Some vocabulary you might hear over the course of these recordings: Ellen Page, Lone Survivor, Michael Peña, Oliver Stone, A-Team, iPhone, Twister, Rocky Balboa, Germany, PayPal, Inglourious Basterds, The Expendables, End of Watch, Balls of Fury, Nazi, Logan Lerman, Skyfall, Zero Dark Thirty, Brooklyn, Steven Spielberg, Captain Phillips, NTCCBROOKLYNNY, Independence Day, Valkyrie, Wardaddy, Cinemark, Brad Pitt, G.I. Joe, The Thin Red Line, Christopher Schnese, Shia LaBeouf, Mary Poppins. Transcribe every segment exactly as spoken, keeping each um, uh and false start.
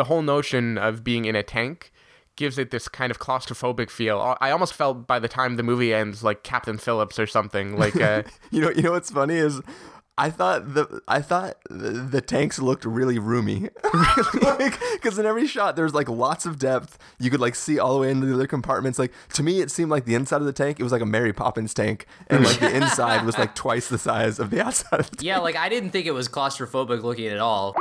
the whole notion of being in a tank gives it this kind of claustrophobic feel. I almost felt by the time the movie ends like Captain Phillips or something. Like uh, you know, you know what's funny is I thought the I thought the, the tanks looked really roomy, like, because in every shot there's like lots of depth. You could like see all the way into the other compartments. Like to me, it seemed like the inside of the tank it was like a Mary Poppins tank, and like the inside was like twice the size of the outside of the tank. Yeah, like I didn't think it was claustrophobic looking at all.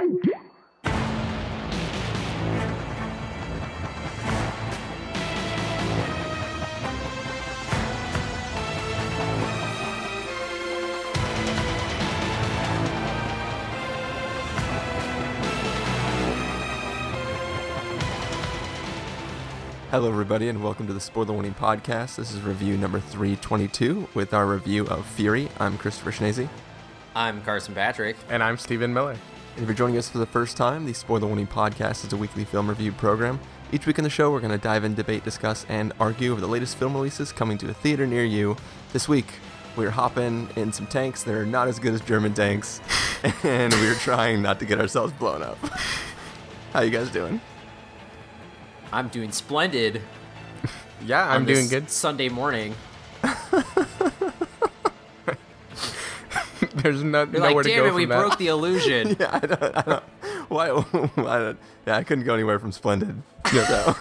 Hello, everybody, and welcome to the Spoiler Warning Podcast. This is review number three twenty-two with our review of Fury. I'm Christopher Schnese. I'm Carson Patrick. And I'm Steven Miller. And if you're joining us for the first time, the Spoiler Warning Podcast is a weekly film review program. Each week on the show, we're going to dive in, debate, discuss, and argue over the latest film releases coming to a theater near you. This week, we're hopping in some tanks that are not as good as German tanks, and we're trying not to get ourselves blown up. How you guys doing? I'm doing splendid. Yeah, I'm doing good. Sunday morning. There's no, You're nowhere like, to go it, from that. Damn it, we broke the illusion. yeah, I don't, I don't, why, why don't, yeah, I couldn't go anywhere from splendid. So.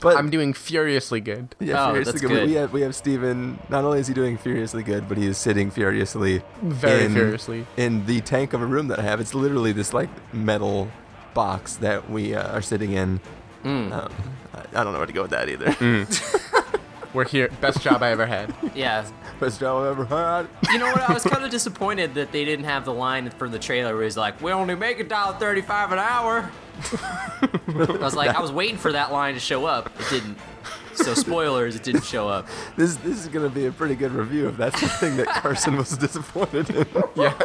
But I'm doing furiously good. Yeah, oh, furiously that's good. good. We have we have Steven, not only is he doing furiously good, but he is sitting furiously. Very in, furiously. In the tank of a room that I have. It's literally this like metal box that we uh, are sitting in. Mm. Um, I don't know where to go with that either. Mm. We're here. Best job I ever had. Yeah. Best job I ever had. You know what? I was kind of disappointed that they didn't have the line from the trailer where he's like, "We only make a dollar thirty-five an hour." I was like, I was waiting for that line to show up. It didn't. So spoilers, it didn't show up. This this is gonna be a pretty good review if that's the thing that Carson was disappointed in. Yeah.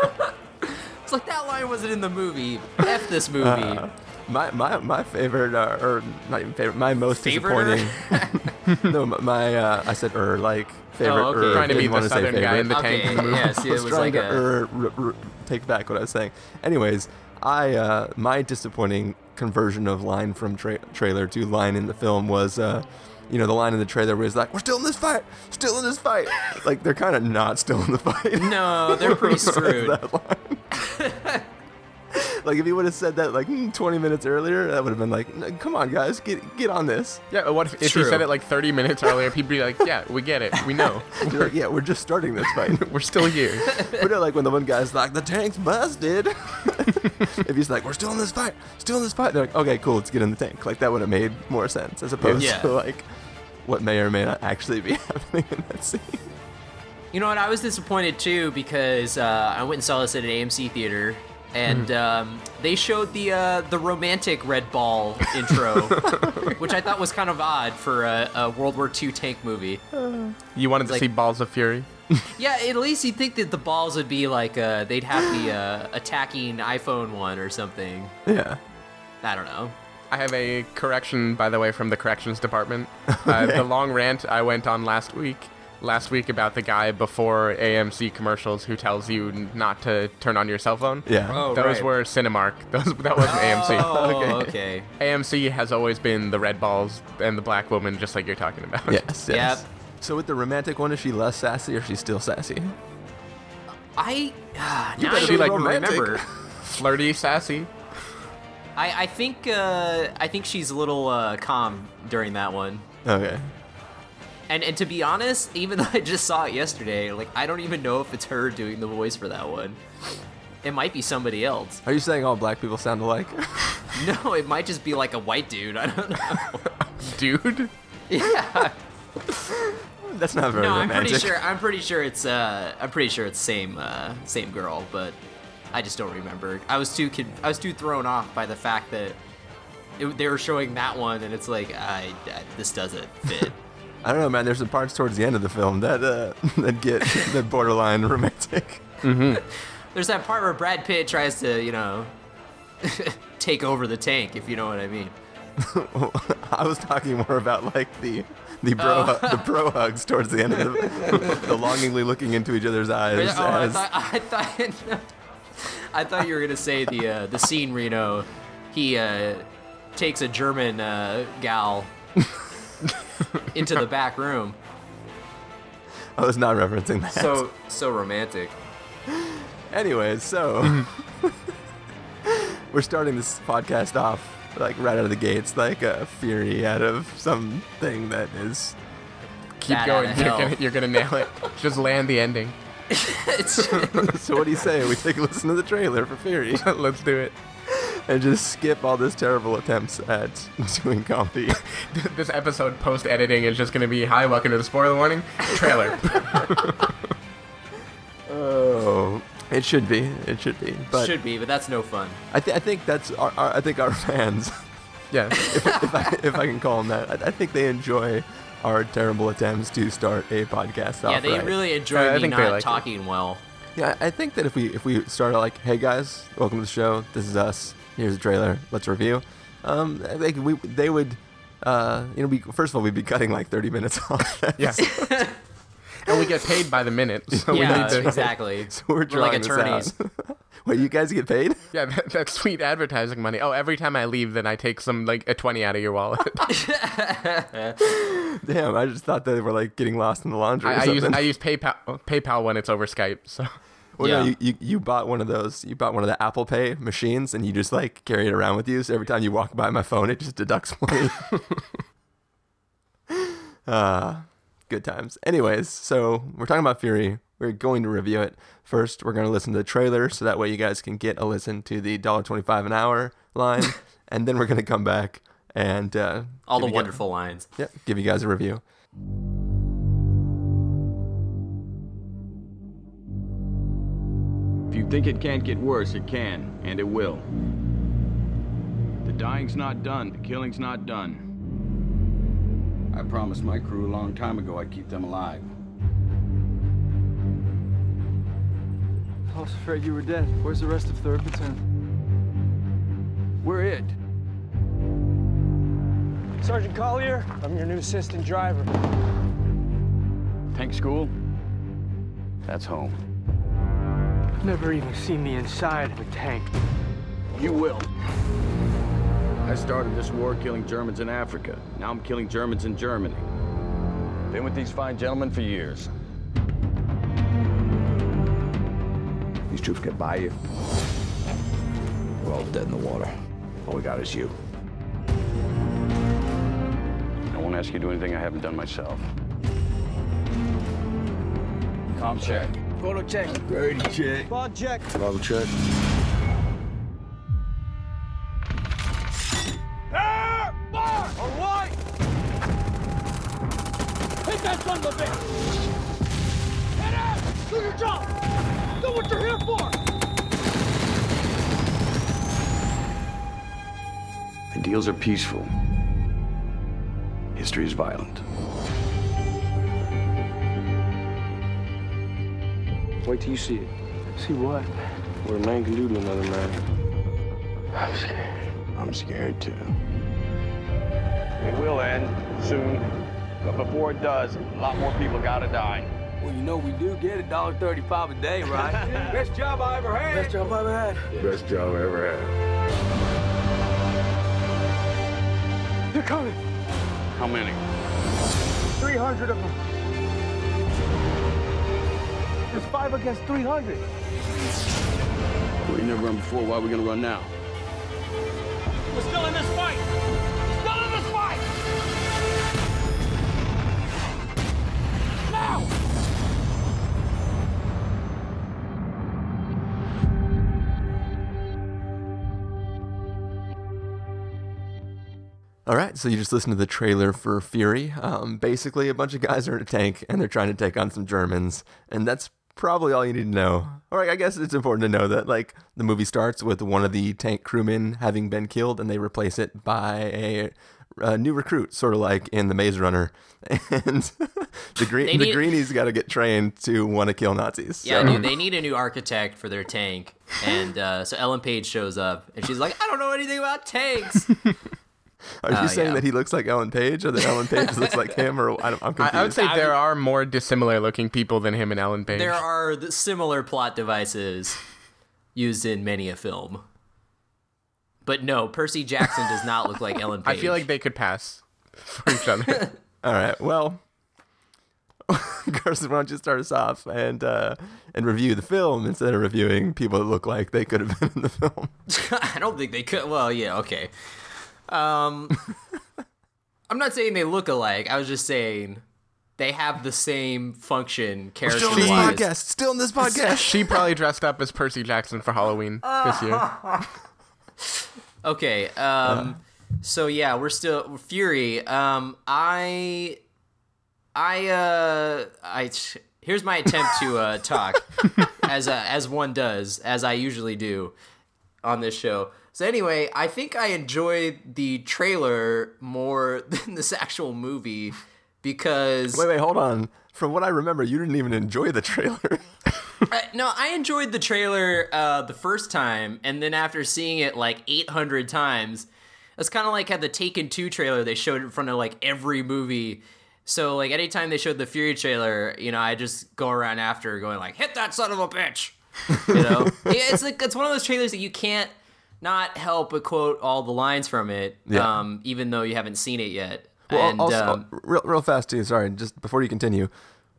It's like that line wasn't in the movie. F this movie. Uh. My my my favorite, uh, or not even favorite, my most favorite? disappointing. no, my, my uh, I said er like favorite. Oh, okay. er, trying to be the southern guy in the okay. tank. Okay. Yeah, see, it was, was like to a... er, r, r, take back what I was saying. Anyways, I uh, my disappointing conversion of line from tra- trailer to line in the film was, uh, you know, the line in the trailer was like, "We're still in this fight, still in this fight." Like they're kind of not still in the fight. No, they're pretty screwed. That line. Like, if you would have said that, like, twenty minutes earlier, that would have been like, come on, guys, get get on this. Yeah, what if, if he said it, like, thirty minutes earlier, he'd be like, yeah, we get it. We know. We're, like, yeah, we're just starting this fight. We're still here. But, like, when the one guy's like, the tank's busted. If he's like, we're still in this fight, still in this fight, they're like, okay, cool, let's get in the tank. Like, that would have made more sense as opposed yeah. to, like, what may or may not actually be happening in that scene. You know what? I was disappointed, too, because uh, I went and saw this at an A M C theater. And um, they showed the uh, the romantic Red Ball intro, which I thought was kind of odd for a, a World War Two tank movie. You wanted to like, see Balls of Fury? Yeah, at least you'd think that the balls would be like, uh, they'd have the uh, attacking iPhone one or something. Yeah. I don't know. I have a correction, by the way, from the corrections department. Okay. Uh, the long rant I went on last week. last week about the guy before A M C commercials who tells you not to turn on your cell phone. Yeah. Oh, Those right. were Cinemark. Those That wasn't A M C. Oh, okay. okay. A M C has always been the red balls and the black woman, just like you're talking about. Yes, yes. Yep. So with the romantic one, is she less sassy or is she still sassy? I... Uh, you gotta be like, romantic. remember. Flirty, sassy. I, I think uh, I think she's a little uh, calm during that one. Okay. And and to be honest, even though I just saw it yesterday, like I don't even know if it's her doing the voice for that one. It might be somebody else. Are you saying all black people sound alike? No, it might just be like a white dude. I don't know. Dude? Yeah. That's not very no, romantic. No, I'm pretty sure. I'm pretty sure it's. Uh, I'm pretty sure it's same uh, same girl, but I just don't remember. I was too. Con- I was too thrown off by the fact that it, they were showing that one, and it's like, I, I this doesn't fit. I don't know, man. There's some parts towards the end of the film that uh, that get that borderline romantic. Mm-hmm. There's that part where Brad Pitt tries to, you know, take over the tank, if you know what I mean. I was talking more about like the the bro oh. hu- the bro hugs towards the end of the, the longingly looking into each other's eyes. Oh, as... I thought I thought, I thought you were gonna say the uh, the scene, Reno. he uh, takes a German uh, gal into the back room. I was not referencing that. So so romantic. Anyways, so we're starting this podcast off like right out of the gates, like a Fury out of something that is. Keep that going. You're gonna, you're gonna nail it. Just land the ending. So what do you say? We take a listen to the trailer for Fury. Let's do it. And just skip all this terrible attempts at doing comedy. This episode post-editing is just going to be, hi, welcome to the spoiler warning trailer. Oh, it should be. It should be. But should be, but that's no fun. I, th- I think that's our, our. I think our fans. Yeah. If, if, I, if I can call them that, I, I think they enjoy our terrible attempts to start a podcast. Yeah, off they right. really enjoy uh, me I think not like talking it. Well. Yeah, I think that if we if we started like, hey guys, welcome to the show. This is us. Here's a trailer. Let's review. Um, they, we, they would, uh, you know, we, first of all, we'd be cutting like thirty minutes off. Yes, yeah. And we get paid by the minute. So yeah, we need to, exactly. So we're, we're like attorneys. Wait, you guys get paid? Yeah, that, that's sweet advertising money. Oh, every time I leave, then I take some like a twenty out of your wallet. Damn, I just thought that they were like getting lost in the laundry. I, or I use I use PayPal PayPal when it's over Skype. So. Well, yeah. no, you, you, you bought one of those, you bought one of the Apple Pay machines, and you just, like, carry it around with you, so every time you walk by my phone, it just deducts money. uh, good times. Anyways, so we're talking about Fury. We're going to review it. First, we're going to listen to the trailer, so that way you guys can get a listen to the one dollar and twenty-five cents an hour line, and then we're going to come back and... Uh, all the wonderful guys, lines. Yep, yeah, give you guys a review. If you think it can't get worse, it can, and it will. The dying's not done, the killing's not done. I promised my crew a long time ago I'd keep them alive. I was afraid you were dead. Where's the rest of third Platoon? We're it. Sergeant Collier, I'm your new assistant driver. Tank school? That's home. Never even seen the inside of a tank. You will. I started this war killing Germans in Africa. Now I'm killing Germans in Germany. Been with these fine gentlemen for years. These troops get by you. We're all dead in the water. All we got is you. I won't ask you to do anything I haven't done myself. Calm check. Photo check. Security check. Ball check. Ball check. Air! Bar! All right! Hit that son of a bitch! Head out! Do your job! Do what you're here for! The deals are peaceful. History is violent. Wait till you see it. See what? What a man can do to another man. I'm scared. I'm scared, too. It will end soon. But before it does, a lot more people gotta die. Well, you know, we do get one dollar and thirty-five cents a day, right? Best job I ever had. Best job I ever had. Best job I ever had. They're coming. How many? three hundred of them. It's five against three hundred. We never run before. Why are we going to run now? We're still in this fight. Still in this fight. Now. All right, so you just listened to the trailer for Fury. Um, basically, a bunch of guys are in a tank, and they're trying to take on some Germans, and that's probably all you need to know. Or I guess it's important to know that, like, the movie starts with one of the tank crewmen having been killed, and they replace it by a, a new recruit, sort of like in the Maze Runner. And the green need- the greenies got to get trained to want to kill Nazis. So. Yeah, dude, they need a new architect for their tank, and uh, so Ellen Page shows up, and she's like, "I don't know anything about tanks." Are you uh, saying yeah. that he looks like Ellen Page, or that Ellen Page looks like him, or I don't, I'm confused? I, I would say I there would, are more dissimilar-looking people than him and Ellen Page. There are the similar plot devices used in many a film. But no, Percy Jackson does not look like Ellen Page. I feel like they could pass for each other. All right, well, Carson, why don't you start us off and uh, and review the film instead of reviewing people that look like they could have been in the film? I don't think they could. Well, yeah, okay. Um, I'm not saying they look alike. I was just saying they have the same function character-wise. Still in this podcast. Still in this podcast. She probably dressed up as Percy Jackson for Halloween this year. Okay, um, yeah. so yeah, we're still Fury. Um, I, I, uh, I. Here's my attempt to uh, talk as uh, as one does, as I usually do on this show. So anyway, I think I enjoyed the trailer more than this actual movie because wait, wait, hold on. From what I remember, you didn't even enjoy the trailer. Uh, no, I enjoyed the trailer uh, the first time, and then after seeing it like eight hundred times, it's kind of like had the Taken two trailer they showed in front of like every movie. So like anytime they showed the Fury trailer, you know, I just go around after going like, hit that son of a bitch. You know, it's like it's one of those trailers that you can't not help but quote all the lines from it, yeah. um, even though you haven't seen it yet. Well, and, also, um, real, real fast too. Sorry, just before you continue.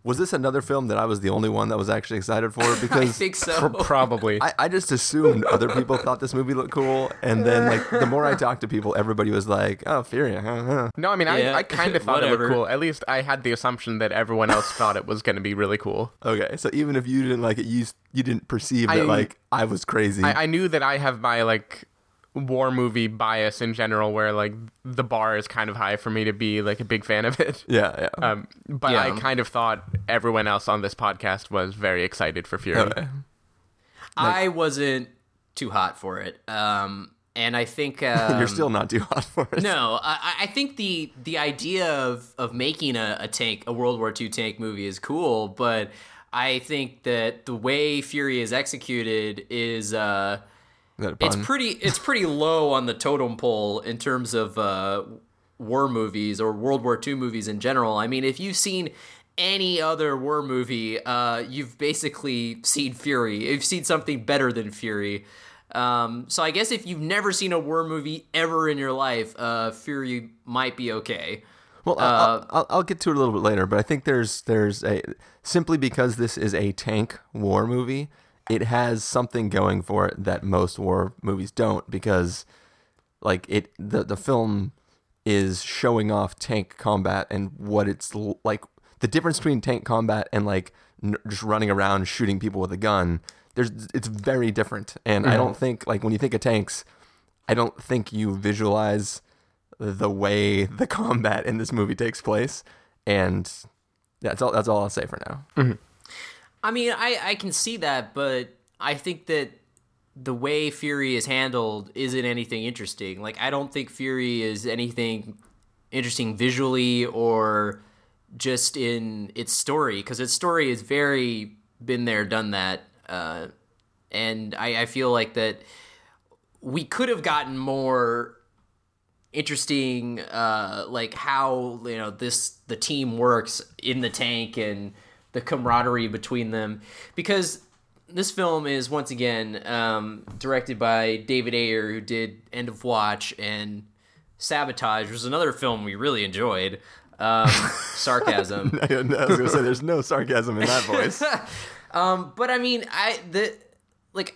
Was this another film that I was the only one that was actually excited for? Because I think so. Probably. I, I just assumed other people thought this movie looked cool, and then like the more I talked to people, everybody was like, "Oh, Fury." Huh? No, I mean, yeah. I, I kind of thought it looked cool. At least I had the assumption that everyone else thought it was going to be really cool. Okay, so even if you didn't like it, you you didn't perceive I, that like I was crazy. I, I knew that I have my like war movie bias in general, where like the bar is kind of high for me to be like a big fan of it. Yeah, yeah. Um, but yeah. I kind of thought everyone else on this podcast was very excited for Fury. Okay. Like, I wasn't too hot for it, um, and I think um, you're still not too hot for it. No, I, I think the the idea of of making a, a tank, a World War Two tank movie, is cool, but I think that the way Fury is executed is. Uh, It's pretty it's pretty low on the totem pole in terms of uh, war movies or World War Two movies in general. I mean, if you've seen any other war movie, uh, you've basically seen Fury. You've seen something better than Fury. Um, so I guess if you've never seen a war movie ever in your life, uh, Fury might be okay. Well, uh, I'll, I'll, I'll get to it a little bit later, but I think there's there's a simply because this is a tank war movie. It has something going for it that most war movies don't because, like, it the, the film is showing off tank combat and what it's, l- like, the difference between tank combat and, like, n- just running around shooting people with a gun, there's it's very different. And mm-hmm. I don't think, like, when you think of tanks, I don't think you visualize the way the combat in this movie takes place. And that's all, that's all I'll say for now. Mm-hmm. I mean, I, I can see that, but I think that the way Fury is handled isn't anything interesting. Like, I don't think Fury is anything interesting visually or just in its story, because its story is very been there, done that. Uh, and I, I feel like that we could have gotten more interesting, uh, like how, you know, this the team works in the tank and the camaraderie between them, because this film is once again um, directed by David Ayer, who did End of Watch and Sabotage, which was another film we really enjoyed. Um, sarcasm. I was gonna say there's no sarcasm in that voice. um, but I mean, I the like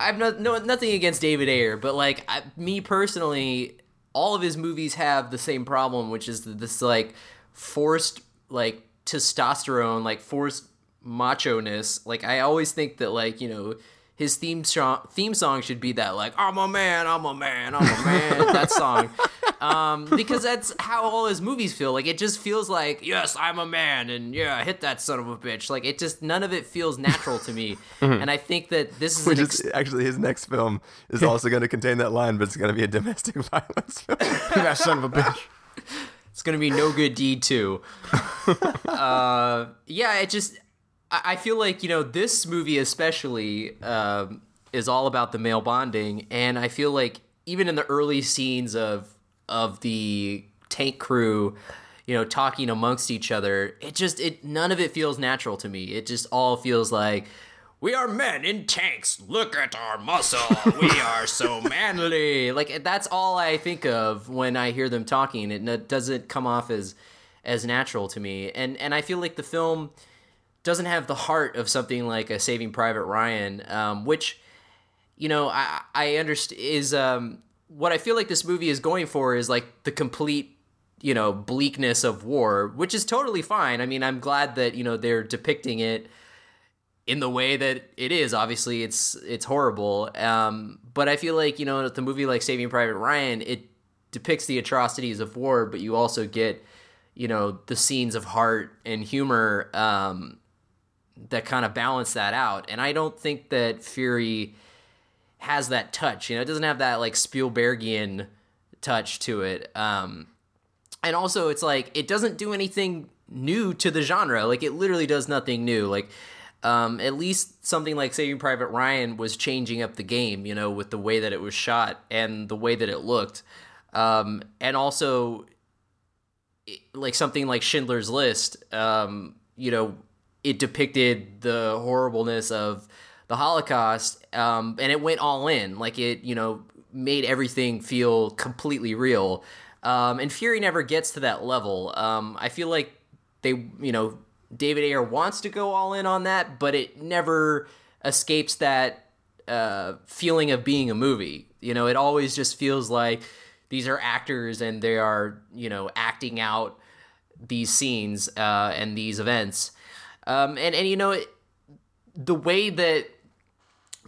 I've not no nothing against David Ayer, but like I, me personally, all of his movies have the same problem, which is this like forced like. testosterone, like forced macho-ness. Like I always think that, like, you know, his theme song theme song should be that, like, I'm a man, I'm a man, I'm a man. That song, um, because that's how all his movies feel. Like it just feels like, yes, I'm a man, and yeah, hit that son of a bitch. Like it just none of it feels natural to me. Mm-hmm. And I think that this is, Which ex- is actually his next film is also going to contain that line, but it's going to be a domestic violence film. That son of a bitch. It's going to be No Good Deed two. uh, yeah, it just... I feel like, you know, this movie especially um, is all about the male bonding. And I feel like even in the early scenes of of the tank crew, you know, talking amongst each other, it just... it none of it feels natural to me. It just all feels like We are men in tanks. Look at our muscle. We are so manly. Like, that's all I think of when I hear them talking. It doesn't come off as as natural to me. And and I feel like the film doesn't have the heart of something like a Saving Private Ryan, um, which, you know, I I understand is um, what I feel like this movie is going for is like the complete, you know, bleakness of war, which is totally fine. I mean, I'm glad that, you know, they're depicting it in the way that it is. Obviously it's, it's horrible. Um, but I feel like, you know, the movie like Saving Private Ryan, it depicts the atrocities of war, but you also get, you know, the scenes of heart and humor, um, that kind of balance that out. And I don't think that Fury has that touch, you know, it doesn't have that like Spielbergian touch to it. Um, and also it's like, it doesn't do anything new to the genre. Like it literally does nothing new. Like, Um, at least something like Saving Private Ryan was changing up the game, you know, with the way that it was shot and the way that it looked. Um, and also, it, like something like Schindler's List, um, you know, it depicted the horribleness of the Holocaust, um, and it went all in. Like it, you know, made everything feel completely real. Um, and Fury never gets to that level. Um, I feel like they, you know, David Ayer wants to go all in on that, but it never escapes that uh, feeling of being a movie. You know, it always just feels like these are actors and they are, you know, acting out these scenes uh, and these events. Um, and, and, you know, it, the way that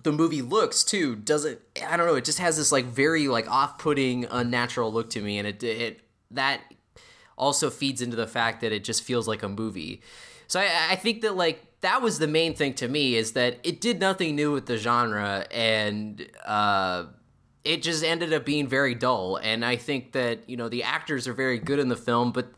the movie looks, too, doesn't, I don't know, it just has this, like, very, like, off-putting, unnatural look to me. And it, it that also feeds into the fact that it just feels like a movie. So I, I think that, like, that was the main thing to me, is that it did nothing new with the genre, and uh, it just ended up being very dull. And I think that, you know, the actors are very good in the film, but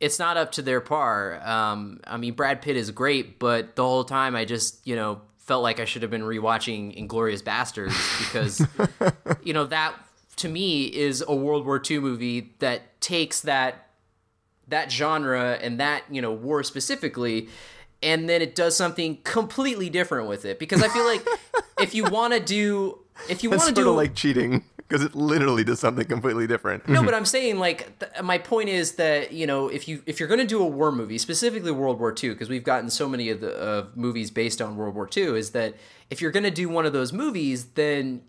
it's not up to their par. Um, I mean, Brad Pitt is great, but the whole time I just, you know, felt like I should have been rewatching Inglourious Basterds because, you know, that to me is a World War Two movie that takes that that genre and that, you know, war specifically, and then it does something completely different with it. Because I feel like if you want to do, if you want to do, sort of like cheating, because it literally does something completely different. No, but I'm saying, like, th- my point is that, you know, if you if you're going to do a war movie, specifically World War Two, because we've gotten so many of the uh, movies based on World War Two, is that if you're going to do one of those movies, then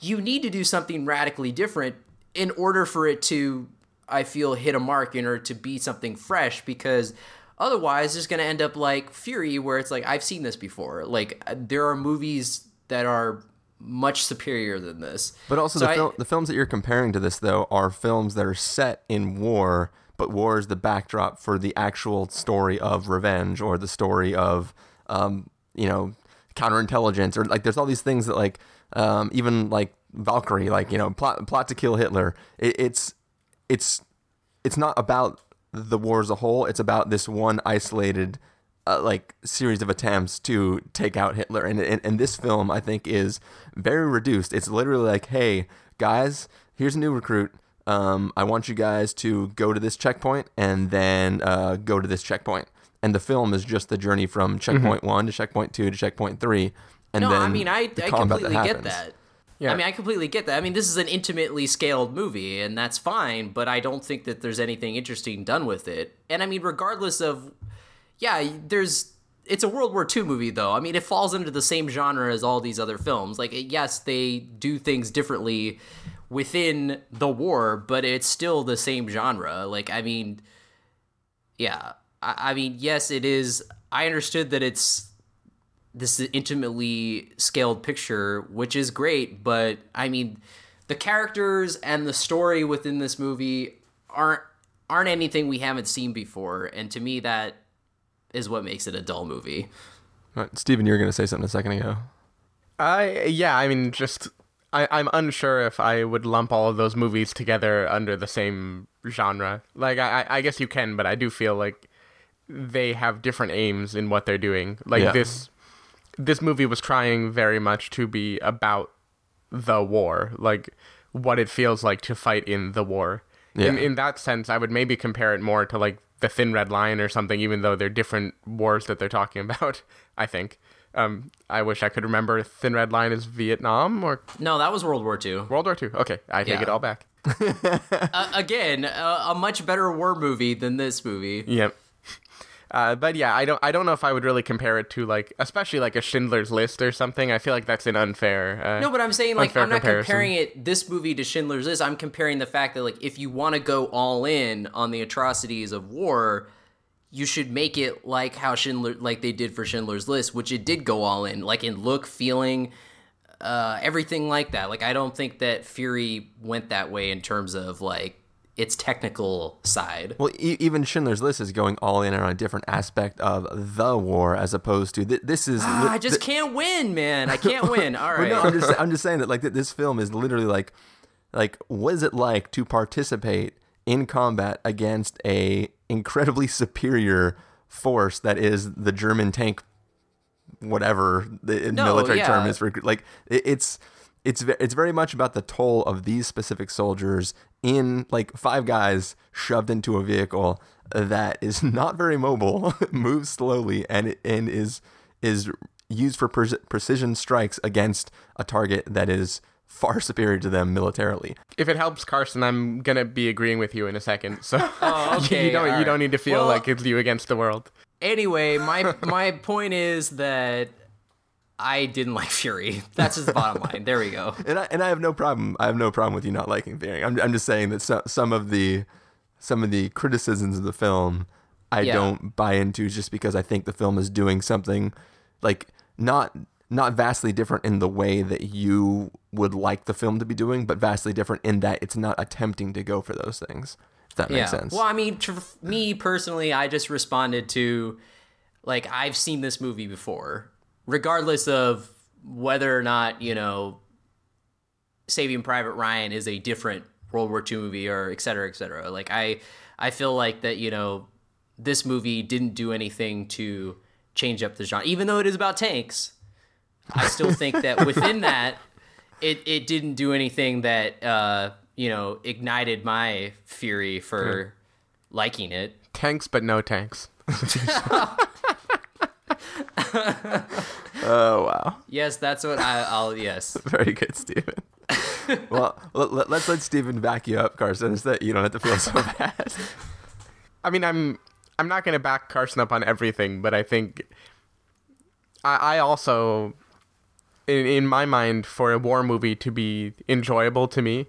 you need to do something radically different in order for it to, I feel, hit a mark in order to be something fresh, because otherwise it's going to end up like Fury, where it's like, I've seen this before. Like, there are movies that are much superior than this. But also so the, I, fil- the films that you're comparing to this, though, are films that are set in war, but war is the backdrop for the actual story of revenge or the story of, um, you know, counterintelligence, or like there's all these things that, like, um, even like Valkyrie, like, you know, plot, plot to kill Hitler. It, it's, It's it's not about the war as a whole. It's about this one isolated uh, like series of attempts to take out Hitler. And, and and this film, I think, is very reduced. It's literally like, hey, guys, here's a new recruit. Um, I want you guys to go to this checkpoint and then uh, go to this checkpoint. And the film is just the journey from checkpoint mm-hmm. one to checkpoint two to checkpoint three. And no, then I mean, I, the I completely that get that. Yeah. I mean, I completely get that. I mean, this is an intimately scaled movie, and that's fine, but I don't think that there's anything interesting done with it. And I mean, regardless of, yeah, there's, it's a World War Two movie, though. I mean, it falls under the same genre as all these other films. Like, yes, they do things differently within the war, but it's still the same genre. Like, I mean, yeah, I, I mean, yes, it is. I understood that it's this intimately scaled picture, which is great, but I mean, the characters and the story within this movie aren't aren't anything we haven't seen before, and to me, that is what makes it a dull movie. All right, Steven, you were going to say something a second ago. I uh, yeah, I mean, just I, I'm unsure if I would lump all of those movies together under the same genre. Like, I, I guess you can, but I do feel like they have different aims in what they're doing. Like yeah. this. This movie was trying very much to be about the war, like what it feels like to fight in the war. Yeah. In, in that sense, I would maybe compare it more to like The Thin Red Line or something, even though they're different wars that they're talking about, I think. Um, I wish I could remember. Thin Red Line is Vietnam, or no? That was World War Two. World War Two. Okay, I take yeah. it all back. uh, again, uh, a much better war movie than this movie. Yep. Uh, but yeah, I don't. I don't know if I would really compare it to, like, especially like a Schindler's List or something. I feel like that's an unfair. Uh, no, but I'm saying, like, I'm not comparison. comparing it this movie to Schindler's List. I'm comparing the fact that, like, if you want to go all in on the atrocities of war, you should make it like how Schindler, like they did for Schindler's List, which it did go all in, like in look, feeling, uh, everything like that. Like, I don't think that Fury went that way in terms of, like, its technical side. Well, e- even Schindler's List is going all in on a different aspect of the war, as opposed to th- this is. Li- I just th- can't win, man. I can't win. All right. Well, no, I'm just, I'm just saying that, like, this film is literally like, like, what is it like to participate in combat against a incredibly superior force that is the German tank, whatever the no, military yeah. term is for. Like, it, it's. It's it's very much about the toll of these specific soldiers in, like, five guys shoved into a vehicle that is not very mobile, moves slowly, and and is is used for pre- precision strikes against a target that is far superior to them militarily. If it helps, Carson, I'm gonna be agreeing with you in a second. So oh, okay, you don't right. you don't need to feel well, like it's you against the world. Anyway, my my point is that I didn't like Fury. That's just the bottom line. There we go. And I and I have no problem. I have no problem with you not liking Fury. I'm I'm just saying that so, some of the some of the criticisms of the film I yeah. don't buy into, just because I think the film is doing something, like, not not vastly different in the way that you would like the film to be doing, but vastly different in that it's not attempting to go for those things. If that yeah. makes sense. Well, I mean, tr- me personally, I just responded to, like, I've seen this movie before. Regardless of whether or not, you know, Saving Private Ryan is a different World War Two movie, or et cetera, et cetera. Like, I I feel like that, you know, this movie didn't do anything to change up the genre. Even though it is about tanks, I still think that within that, it, it didn't do anything that, uh, you know, ignited my fury for mm. liking it. Tanks, but no tanks. Oh, wow. Yes, that's what I, I'll, yes. Very good, Steven. Well, let, let's let Steven back you up, Carson, so that you don't have to feel so bad. I mean, I'm I'm not going to back Carson up on everything, but I think I, I also, in, in my mind, for a war movie to be enjoyable to me,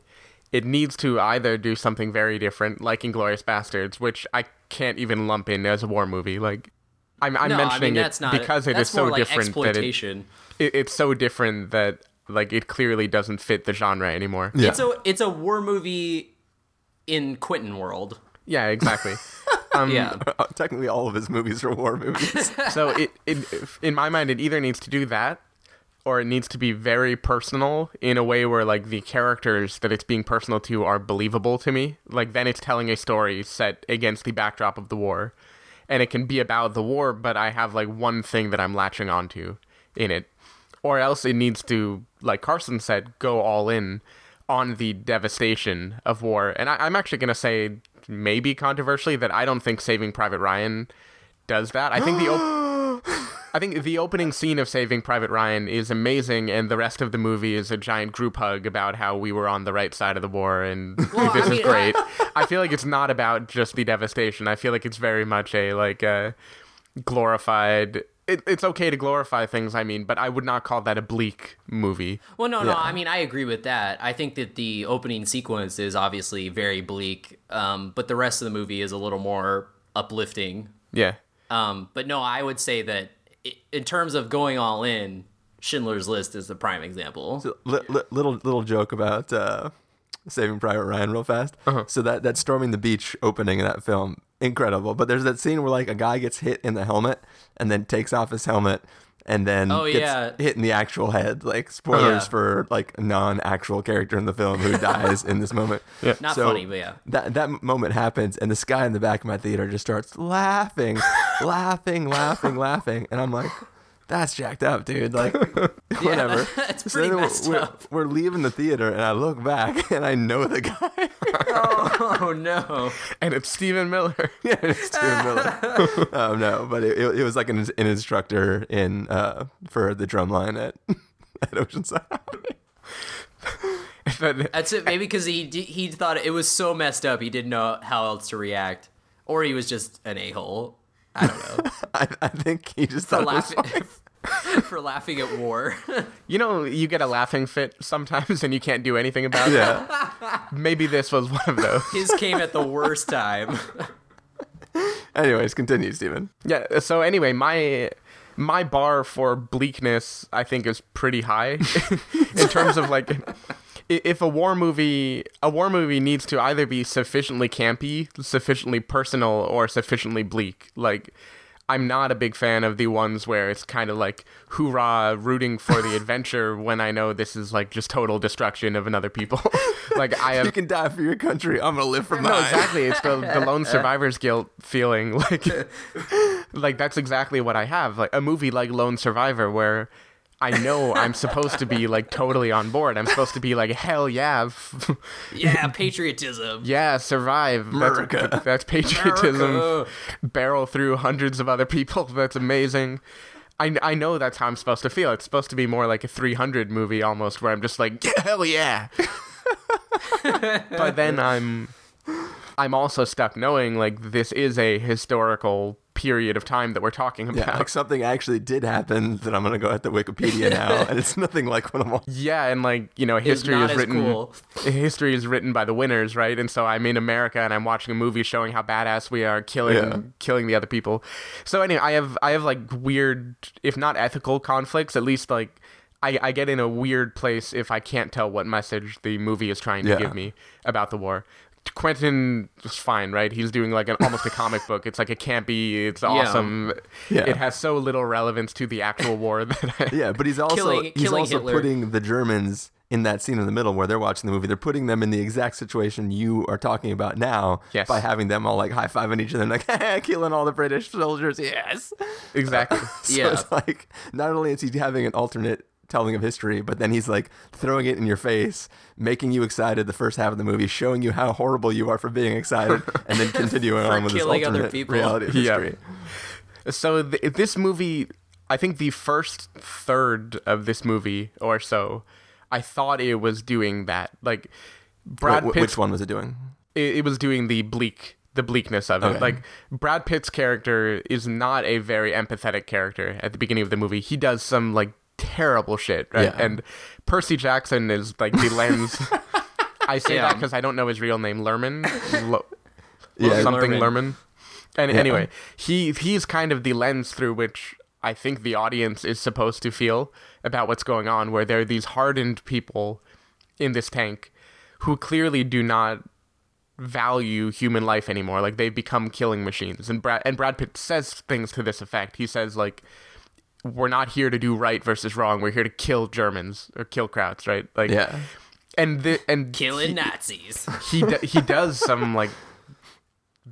it needs to either do something very different, like Inglourious Basterds, which I can't even lump in as a war movie, like... I'm, I'm no, mentioning I mean, that's it not, because it is so like different that it, it, it's so different that, like, it clearly doesn't fit the genre anymore. Yeah. It's a it's a war movie in Quentin world. Yeah, exactly. Um, yeah, technically all of his movies are war movies. So it, it in my mind, it either needs to do that, or it needs to be very personal in a way where, like, the characters that it's being personal to are believable to me. Like, then it's telling a story set against the backdrop of the war. And it can be about the war, but I have, like, one thing that I'm latching onto in it. Or else it needs to, like Carson said, go all in on the devastation of war. And I- I'm actually going to say, maybe controversially, that I don't think Saving Private Ryan does that. I think the op- I think the opening scene of Saving Private Ryan is amazing, and the rest of the movie is a giant group hug about how we were on the right side of the war, and well, this I mean, is great. I-, I feel like it's not about just the devastation. I feel like it's very much a, like, a glorified... It- it's okay to glorify things, I mean, but I would not call that a bleak movie. Well, no, yeah. no, I mean, I agree with that. I think that the opening sequence is obviously very bleak, um, but the rest of the movie is a little more uplifting. Yeah. Um, but no, I would say that in terms of going all in, Schindler's List is the prime example. So, li- li- little little joke about uh, Saving Private Ryan real fast. Uh-huh. So that, that Storming the Beach opening in that film, incredible. But there's that scene where, like, a guy gets hit in the helmet and then takes off his helmet and then oh, gets yeah. hit in the actual head. Like, spoilers oh, yeah. for, like, non-actual character in the film who dies in this moment. Yeah. Not so funny, but yeah. That, that moment happens, and this guy in the back of my theater just starts laughing, laughing, laughing, laughing. And I'm like, that's jacked up, dude. Like, whatever. Yeah, that's pretty so messed we're, up. We're leaving the theater, and I look back, and I know the guy. Oh, no. And it's Steven Miller. Yeah, it's Steven Miller. Oh, no, but it, it, it was like an, an instructor in uh, for the drum line at, at Oceanside. But, that's it, maybe because he, he thought it was so messed up, he didn't know how else to react. Or he was just an a-hole. I don't know. I, I think he just for thought laughing, it was for laughing at war. You know, you get a laughing fit sometimes and you can't do anything about yeah. it. Maybe this was one of those. His came at the worst time. Anyways, continue, Steven. Yeah, so anyway, my... My bar for bleakness, I think, is pretty high in terms of like if a war movie, a war movie needs to either be sufficiently campy, sufficiently personal, or sufficiently bleak. Like, I'm not a big fan of the ones where it's kind of like hoorah, rooting for the adventure when I know this is like just total destruction of another people. Like I have, you can die for your country. I'm gonna live for mine. No, exactly. It's the, the lone survivor's guilt feeling. Like. Like, that's exactly what I have. Like, a movie like Lone Survivor where I know I'm supposed to be, like, totally on board. I'm supposed to be like, hell yeah. Yeah, patriotism. Yeah, survive. America. That's, that's patriotism. America. Barrel through hundreds of other people. That's amazing. I, I know that's how I'm supposed to feel. It's supposed to be more like a three hundred movie almost where I'm just like, yeah, hell yeah. But then I'm... I'm also stuck knowing, like, this is a historical period of time that we're talking about. Yeah, like, something actually did happen that I'm going to go at the Wikipedia now, and it's nothing like what I'm on. Yeah, and, like, you know, history is written cool. History is written by the winners, right? And so I'm in America, and I'm watching a movie showing how badass we are, killing yeah. killing the other people. So, anyway, I have, I have like, weird, if not ethical conflicts, at least, like... I, I get in a weird place if I can't tell what message the movie is trying to yeah. give me about the war. Quentin is fine, right? He's doing like an almost a comic book. It's like a campy, it's awesome. Yeah. Yeah. It has so little relevance to the actual war. That I... Yeah, but he's also killing, he's killing also Hitler. Putting the Germans in that scene in the middle where they're watching the movie. They're putting them in the exact situation you are talking about now yes. by having them all like high-fiving each other and like, killing all the British soldiers. Yes. Exactly. Uh, so yeah. it's like, not only is he having an alternate telling of history, but then he's like throwing it in your face, making you excited the first half of the movie, showing you how horrible you are for being excited, and then continuing on with this alternate other people. Reality of history. Yeah. So th- this movie, I think the first third of this movie or so, I thought it was doing that. Like Brad Pitt. Which one was it doing? It, it was doing the bleak. The bleakness of it. Okay. Like, Brad Pitt's character is not a very empathetic character at the beginning of the movie. He does some like terrible shit, right? Yeah. And Percy Jackson is like the lens. I say yeah. that because I don't know his real name. Lerman Lo- yeah, something Lerman, Lerman. And yeah. anyway he he's kind of the lens through which I think the audience is supposed to feel about what's going on, where there are these hardened people in this tank who clearly do not value human life anymore. Like, they've become killing machines. And Brad and Brad Pitt says things to this effect. He says like, we're not here to do right versus wrong. We're here to kill Germans or kill Krauts, right? Like, yeah. And the, and killing he, Nazis. He do, he does some like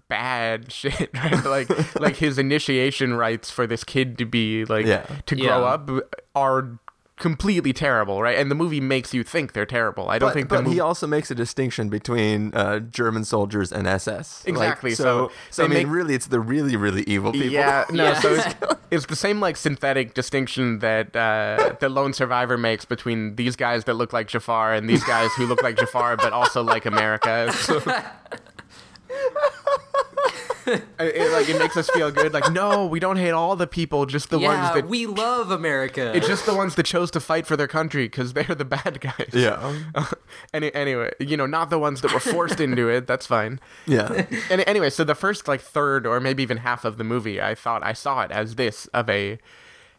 bad shit, right? Like like his initiation rites for this kid to be like yeah. to grow yeah. up are completely terrible, right? And the movie makes you think they're terrible. I don't but, think but the movie... he also makes a distinction between uh, German soldiers and S S. Exactly. Like, so, so, so I mean, make... really, it's the really, really evil people. Yeah, no, yeah. so it's, it's the same, like, synthetic distinction that uh, the Lone Survivor makes between these guys that look like Jafar and these guys who look like Jafar but also like America. So... It, it, like, it makes us feel good. Like, no, we don't hate all the people, just the yeah, ones that... we love America. It's just the ones that chose to fight for their country, because they're the bad guys. Yeah. Uh, any, anyway, you know, not the ones that were forced into it. That's fine. Yeah. And anyway, so the first, like, third or maybe even half of the movie, I thought I saw it as this, of a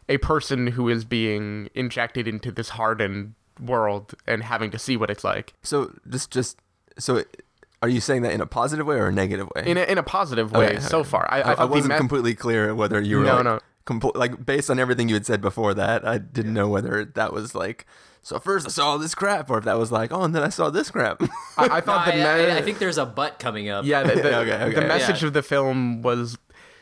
a person who is being injected into this hardened world and having to see what it's like. So, just... just so it, are you saying that in a positive way or a negative way? In a, in a positive way, okay, so okay. far. I, I, I wasn't met... completely clear whether you were no, like, no. Compl- like, based on everything you had said before that, I didn't yeah. know whether that was like, so first I saw all this crap, or if that was like, oh, and then I saw this crap. I, I thought no, the I, me- I, I think there's a butt coming up. Yeah, the, the, okay, okay, the message yeah. of the film was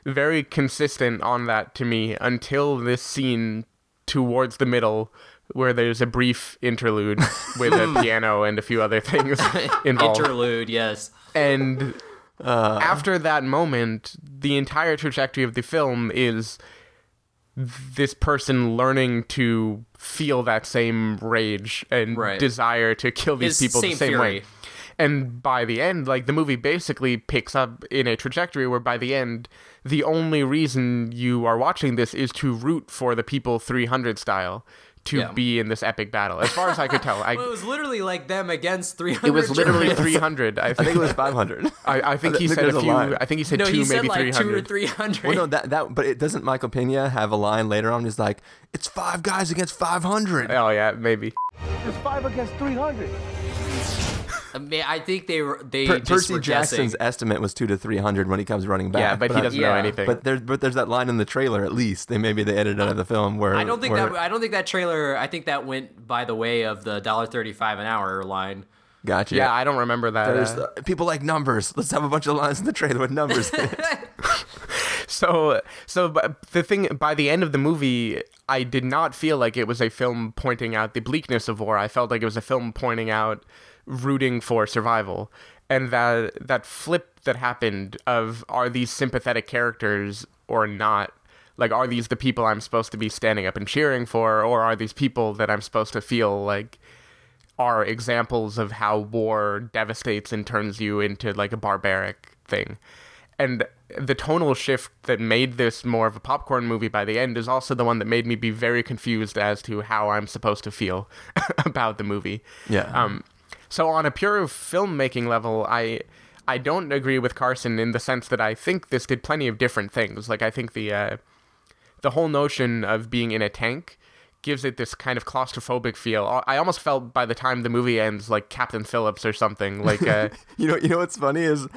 very consistent on that to me until this scene towards the middle where there's a brief interlude with a piano and a few other things involved. Interlude, yes. And uh, after that moment, the entire trajectory of the film is this person learning to feel that same rage and right. desire to kill these His people the same fury. way. And by the end, like, the movie basically picks up in a trajectory where by the end, the only reason you are watching this is to root for the people three hundred style to yeah. be in this epic battle. As far as I could tell. I, well, it was literally like them against three hundred. It was literally Germans. three hundred. I think, I think it was five hundred. I, I think I he think said a few. A I think he said no, two, he said maybe like three hundred. two or three hundred. Well, no, that, that, but it doesn't Michael Peña have a line later on? He's like, it's five guys against five hundred. Oh, yeah, maybe. It's five against three hundred. I mean, I think they were. They per- just Percy were Jackson's guessing. estimate was two to three hundred when he comes running back. Yeah, but, but he doesn't I, yeah. know anything. But there's but there's that line in the trailer. At least they maybe they edited out of the film where I don't think where, that I don't think that trailer. I think that went by the way of the one dollar thirty-five an hour line. Gotcha. Yeah, I don't remember that. Uh, the, people like numbers. Let's have a bunch of lines in the trailer with numbers. So so the thing by the end of the movie, I did not feel like it was a film pointing out the bleakness of war. I felt like it was a film pointing out. Rooting for survival, and that that flip that happened of are these sympathetic characters or not, like are these the people I'm supposed to be standing up and cheering for, or are these people that I'm supposed to feel like are examples of how war devastates and turns you into like a barbaric thing. And the tonal shift that made this more of a popcorn movie by the end is also the one that made me be very confused as to how I'm supposed to feel about the movie. Yeah. um So on a pure filmmaking level, I I don't agree with Carson in the sense that I think this did plenty of different things. Like, I think the uh, the whole notion of being in a tank gives it this kind of claustrophobic feel. I almost felt by the time the movie ends like Captain Phillips or something. Like uh, you know, you know what's funny is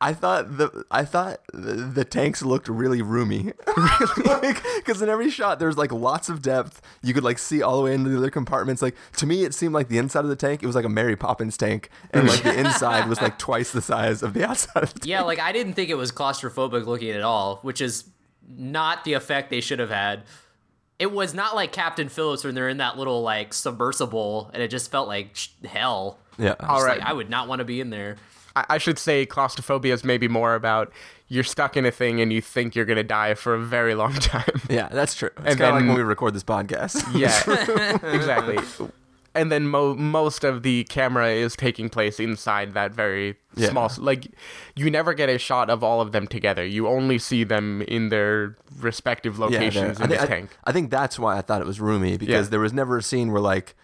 I thought the I thought the, the tanks looked really roomy, like, because in every shot there's like lots of depth. You could like see all the way into the other compartments. Like to me, it seemed like the inside of the tank it was like a Mary Poppins tank, and like the inside was like twice the size of the outside of the tank. Yeah, like I didn't think it was claustrophobic looking at all, which is not the effect they should have had. It was not like Captain Phillips when they're in that little like submersible, and it just felt like sh- hell. Yeah, all right, like, I would not want to be in there. I should say claustrophobia is maybe more about you're stuck in a thing and you think you're going to die for a very long time. Yeah, that's true. It's kind of like when we record this podcast. Yeah, exactly. And then mo- most of the camera is taking place inside that very yeah. small... Like, you never get a shot of all of them together. You only see them in their respective locations yeah, in the th- tank. I think that's why I thought it was roomy, because yeah. there was never a scene where, like...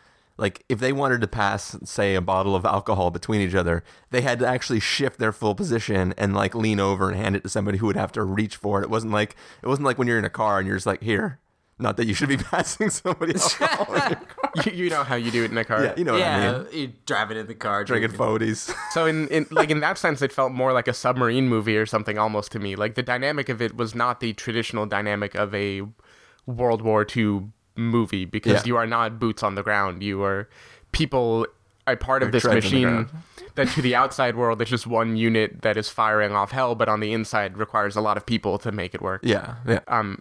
Like, if they wanted to pass, say, a bottle of alcohol between each other, they had to actually shift their full position and, like, lean over and hand it to somebody who would have to reach for it. It wasn't like it wasn't like when you're in a car and you're just like, here. Not that you should be passing somebody alcohol in your car. You, you know how you do it in a car. Yeah, you know yeah, what I mean. You drive it in the car. Drinking forties. So, in, in, like, in that sense, it felt more like a submarine movie or something almost to me. Like, the dynamic of it was not the traditional dynamic of a World War Two movie, because yeah. you are not boots on the ground. You are people, a part of They're this machine that to the outside world is just one unit that is firing off hell, but on the inside requires a lot of people to make it work. Yeah, yeah. Um,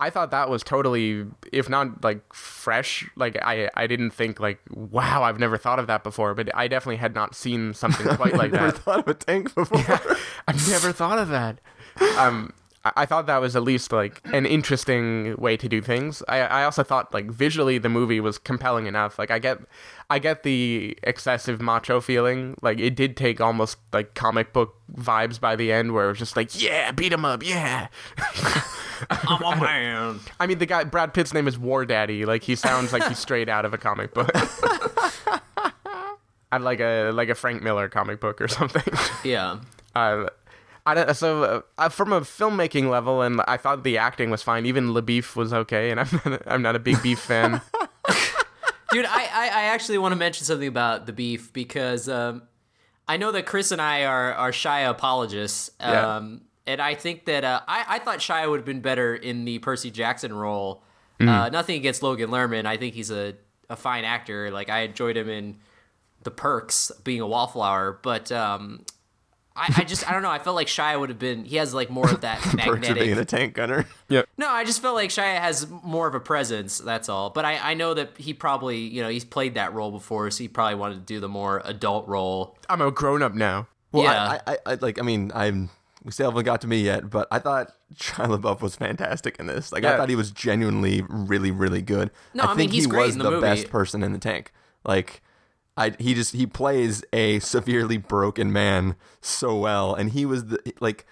I thought that was totally, if not like fresh, like I, I didn't think like, wow, I've never thought of that before, but I definitely had not seen something quite like that. I've never thought of a tank before. Yeah, I've never thought of that. Um, I thought that was at least, like, an interesting way to do things. I, I also thought, like, visually the movie was compelling enough. Like, I get I get the excessive macho feeling. Like, it did take almost, like, comic book vibes by the end where it was just like, yeah, beat him up, yeah. I'm a man. I mean, the guy, Brad Pitt's name is War Daddy. Like, he sounds like he's straight out of a comic book. I'd like a, like a Frank Miller comic book or something. Yeah. Uh I don't, so uh, from a filmmaking level, and I thought the acting was fine. Even LaBeouf was okay, and I'm not a, I'm not a big Beef fan. Dude, I, I, I actually want to mention something about the Beef, because um, I know that Chris and I are, are Shia apologists, um, yeah. and I think that uh, I, I thought Shia would have been better in the Percy Jackson role. Mm-hmm. Uh, nothing against Logan Lerman. I think he's a, a fine actor. Like, I enjoyed him in The Perks, being a wallflower, but... Um, I, I just, I don't know. I felt like Shia would have been, he has like more of that magnetic. Being a tank gunner. Yep. No, I just felt like Shia has more of a presence. That's all. But I, I know that he probably, you know, he's played that role before. So he probably wanted to do the more adult role. I'm a grown up now. Well, yeah. I, I, I like, I mean, I'm, we still haven't got to me yet, but I thought Shia LaBeouf was fantastic in this. Like yeah. I thought he was genuinely really, really good. No, I, I think mean, he's he great was in the, the movie. Best person in the tank. Like, I, he just he plays a severely broken man so well, and he was the, like,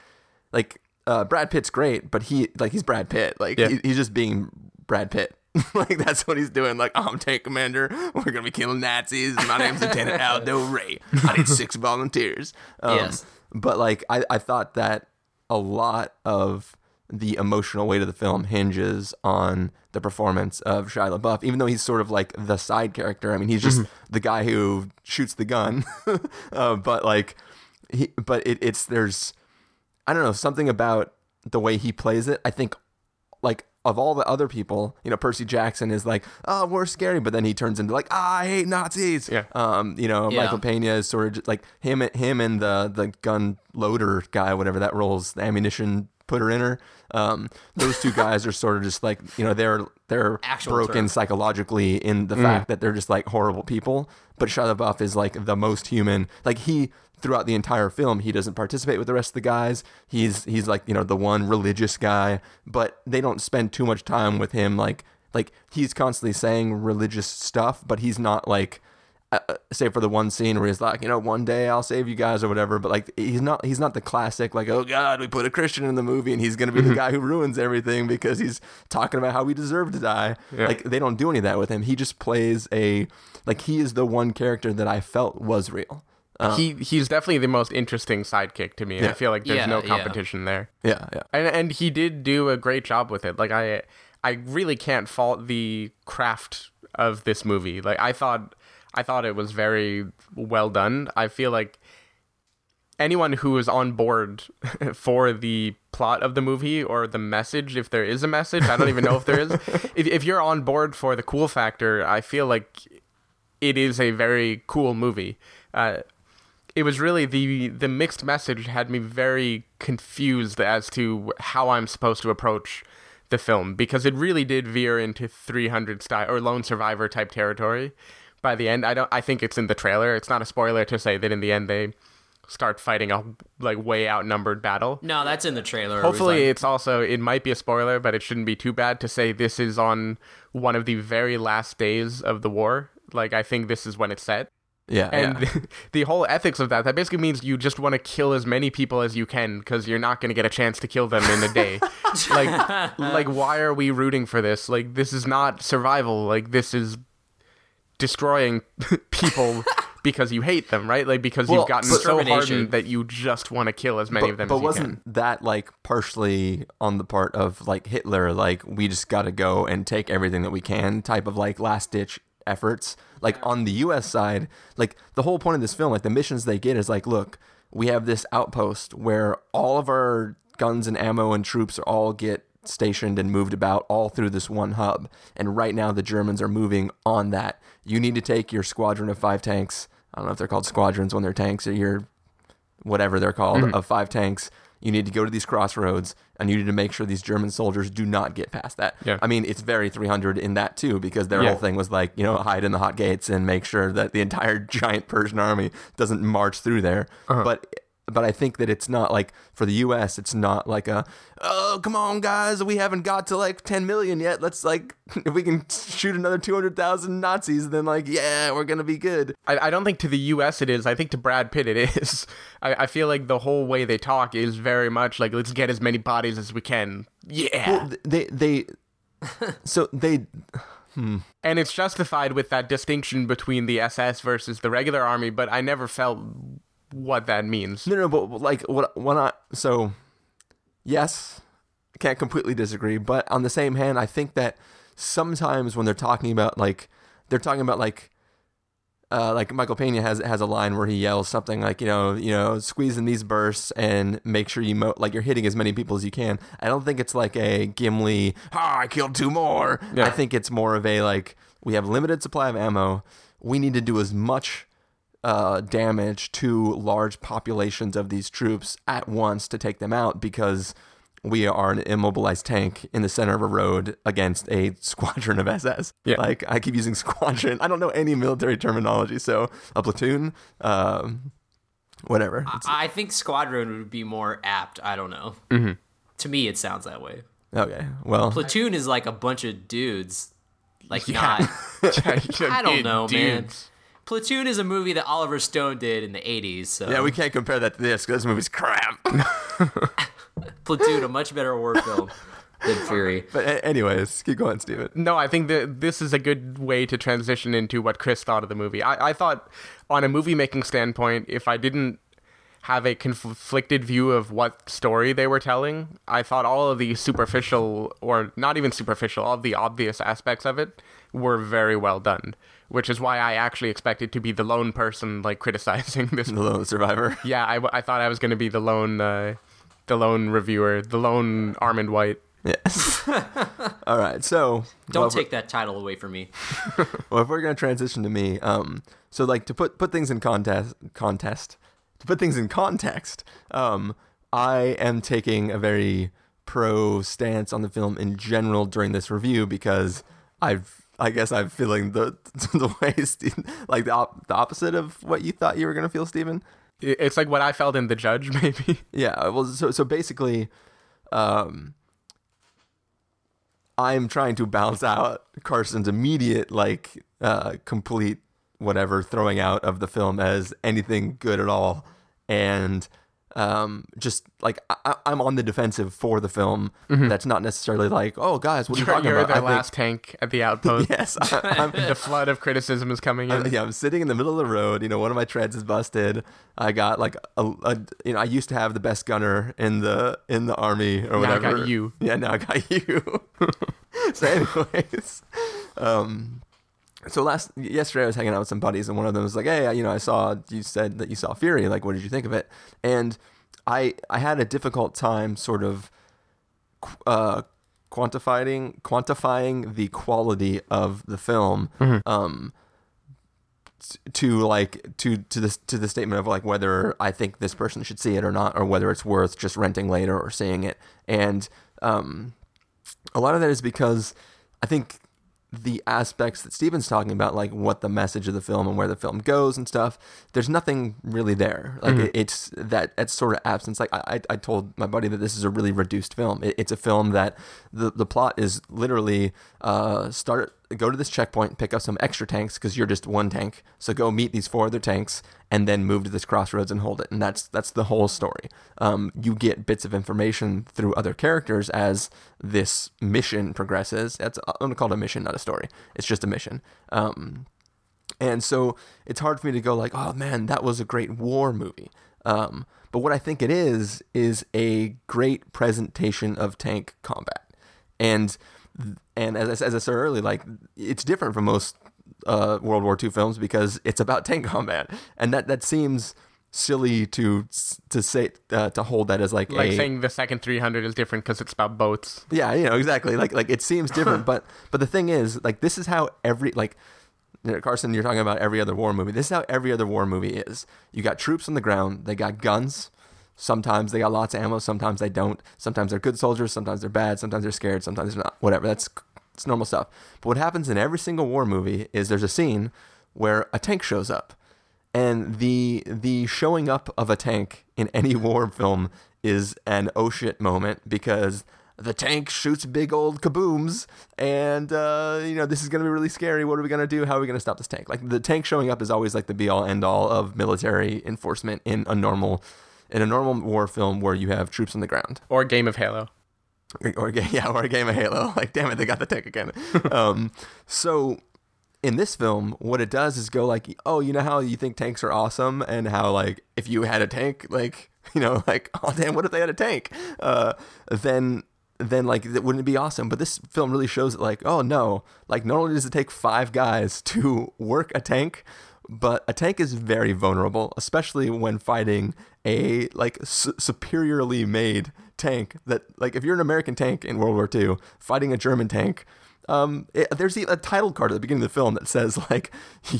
like uh, Brad Pitt's great, but he like he's Brad Pitt, like yeah. he, he's just being Brad Pitt, like that's what he's doing. Like, oh, I'm tank commander, we're gonna be killing Nazis. My name's Lieutenant Aldo Ray. I need six volunteers. Um, yes, but like I, I thought that a lot of the emotional weight of the film hinges on the performance of Shia LaBeouf, even though he's sort of like the side character. I mean, he's just mm-hmm. the guy who shoots the gun. uh, but like, he, but it, it's there's, I don't know, something about the way he plays it. I think, like, of all the other people, you know, Percy Jackson is like, oh, we're scary, but then he turns into like, ah, I hate Nazis. Yeah. Um, you know, yeah. Michael Peña is sort of just like him, him and the the gun loader guy, whatever that rolls, the ammunition. Put her in her. Um, those two guys are sort of just like, you know, they're they're Actual broken term. psychologically in the mm. fact that they're just like horrible people. But Shia LaBeouf is like the most human. Like he throughout the entire film, he doesn't participate with the rest of the guys. He's he's like, you know, the one religious guy, but they don't spend too much time with him. Like like he's constantly saying religious stuff, but he's not like. Uh, save for the one scene where he's like, you know, one day I'll save you guys or whatever, but like he's not he's not the classic like, oh god, we put a Christian in the movie and he's gonna be the guy who ruins everything because he's talking about how we deserve to die. Yeah. Like they don't do any of that with him. He just plays a like he is the one character that I felt was real. Um, he he's definitely the most interesting sidekick to me. Yeah. I feel like there's yeah, no competition yeah. there. Yeah, yeah. And and he did do a great job with it. Like I I really can't fault the craft of this movie. Like I thought I thought it was very well done. I feel like anyone who is on board for the plot of the movie or the message, if there is a message, I don't even know if there is. If, if you're on board for the cool factor, I feel like it is a very cool movie. Uh, it was really the, the mixed message had me very confused as to how I'm supposed to approach the film because it really did veer into three hundred style or Lone Survivor type territory. By the end, I don't. I think it's in the trailer. It's not a spoiler to say that in the end they start fighting a like way outnumbered battle. No, that's in the trailer. Hopefully, it like... it's also. It might be a spoiler, but it shouldn't be too bad to say this is on one of the very last days of the war. Like I think this is when it's set. Yeah, and yeah. The, the whole ethics of that—that that basically means you just want to kill as many people as you can because you're not going to get a chance to kill them in a day. like, like why are we rooting for this? Like this is not survival. Like this is. Destroying people because you hate them, right? Like because well, you've gotten so hardened that you just want to kill as many but, of them. But as you wasn't can. That like partially on the part of like Hitler, like we just got to go and take everything that we can, type of like last ditch efforts. Like on the U S side, like the whole point of this film, like the missions they get is like, look, we have this outpost where all of our guns and ammo and troops are all get. Stationed and moved about all through this one hub, and right now the Germans are moving on that. You need to take your squadron of five tanks. I don't know if they're called squadrons when they're tanks or your whatever they're called mm-hmm. of five tanks. You need to go to these crossroads and you need to make sure these German soldiers do not get past that. Yeah. I mean, it's very three hundred in that too, because their yeah. whole thing was like, you know, hide in the hot gates and make sure that the entire giant Persian army doesn't march through there. Uh-huh. But But I think that it's not like for the U S, it's not like a, oh, come on, guys, we haven't got to like ten million yet. Let's like, if we can shoot another two hundred thousand Nazis, then like, yeah, we're going to be good. I, I don't think to the U S it is. I think to Brad Pitt it is. I, I feel like the whole way they talk is very much like, let's get as many bodies as we can. Yeah. Well, they, they, so they... Hmm. And it's justified with that distinction between the S S versus the regular army, but I never felt... what that means. No, no, but like what, what I, so yes, can't completely disagree, but on the same hand, I think that sometimes when they're talking about like, they're talking about like, uh, like Michael Peña has, has a line where he yells something like, you know, you know, squeeze in these bursts and make sure you mo- like you're hitting as many people as you can. I don't think it's like a Gimli, ah, oh, I killed two more. Yeah. I think it's more of a, like, we have limited supply of ammo. We need to do as much uh, damage to large populations of these troops at once to take them out, because we are an immobilized tank in the center of a road against a squadron of S S. Yeah. Like, I keep using squadron. I don't know any military terminology. So a platoon, um, whatever. I, I think squadron would be more apt. I don't know. Mm-hmm. To me, it sounds that way. Okay, well. Platoon is like a bunch of dudes. Like, yeah. not. I don't know, man. Platoon is a movie that Oliver Stone did in the eighties. So. Yeah, we can't compare that to this, because this movie's crap. Platoon, a much better war film than Fury. But a- anyways, keep going, Steven. No, I think that this is a good way to transition into what Chris thought of the movie. I, I thought, on a movie-making standpoint, if I didn't have a conflicted view of what story they were telling, I thought all of the superficial, or not even superficial, all of the obvious aspects of it were very well done, which is why I actually expected to be the lone person, like, criticizing this movie. The lone survivor. Yeah, I, I thought I was going to be the lone... Uh, The lone reviewer, the lone Armand White. Yes. All right, so... Don't well, take that title away from me. Well, if we're going to transition to me, um, so, like, to put, put things in contest, contest, to put things in context, um, I am taking a very pro stance on the film in general during this review, because I've, I guess I'm feeling the, the way, Steve, like, the, op- the opposite of what you thought you were going to feel, Steven. It's like what I felt in The Judge, maybe. Yeah, well, so so basically, um, I'm trying to balance out Carson's immediate, like, uh, complete whatever throwing out of the film as anything good at all, and um, just, like, I, I'm on the defensive for the film. Mm-hmm. That's not necessarily like, oh, guys, what are you talking about? You're the last tank at the outpost. Yes. I, I'm, the flood of criticism is coming in. I, yeah, I'm sitting in the middle of the road. You know, one of my treads is busted. I got, like, a, a you know, I used to have the best gunner in the in the army or whatever. Now I got you. Yeah, now I got you. So anyways, um, so last yesterday I was hanging out with some buddies, and one of them was like, hey, you know, I saw, you said that you saw Fury. Like, what did you think of it? And I I had a difficult time sort of uh, quantifying quantifying the quality of the film, mm-hmm. um, to like to to the to the statement of like whether I think this person should see it or not, or whether it's worth just renting later or seeing it. And um, a lot of that is because I think the aspects that Steven's talking about, like what the message of the film and where the film goes and stuff, there's nothing really there. Like, mm-hmm. it, it's that it's sort of absence. Like I, I told my buddy that this is a really reduced film. It, it's a film that the, the plot is literally uh, start, go to this checkpoint, pick up some extra tanks because you're just one tank. So go meet these four other tanks and then move to this crossroads and hold it. And that's, that's the whole story. Um, you get bits of information through other characters as this mission progresses. That's, I'm going to call it a mission, not a story. It's just a mission. Um, and so it's hard for me to go like, oh man, that was a great war movie. Um, but what I think it is, is a great presentation of tank combat. And And as I, as I said earlier, like, it's different from most uh, World War Two films because it's about tank combat, and that, that seems silly to to say uh, to hold that as like like a, saying the second three hundred is different because it's about boats. Yeah, you know, exactly. Like like it seems different, but but the thing is, like, this is how every like. Carson, you're talking about every other war movie. This is how every other war movie is. You got troops on the ground. They got guns. Sometimes they got lots of ammo, sometimes they don't. Sometimes they're good soldiers, sometimes they're bad, sometimes they're scared, sometimes they're not. Whatever, that's it's normal stuff. But what happens in every single war movie is there's a scene where a tank shows up. And the the showing up of a tank in any war film is an oh shit moment because the tank shoots big old kabooms and, uh, you know, this is going to be really scary. What are we going to do? How are we going to stop this tank? Like, the tank showing up is always like the be-all, end-all of military enforcement in a normal in a normal war film where you have troops on the ground. Or a game of Halo. Or, or yeah, or a game of Halo. Like, damn it, they got the tank again. um, so in this film, what it does is go like, oh, you know how you think tanks are awesome and how, like, if you had a tank, like, you know, like, oh, damn, what if they had a tank? Uh, then... then like that wouldn't it be awesome? But this film really shows it like, oh no, like not only does it take five guys to work a tank, but a tank is very vulnerable, especially when fighting a like su- superiorly made tank that like if you're an American tank in World War Two fighting a German tank, Um, it, there's a title card at the beginning of the film that says, like,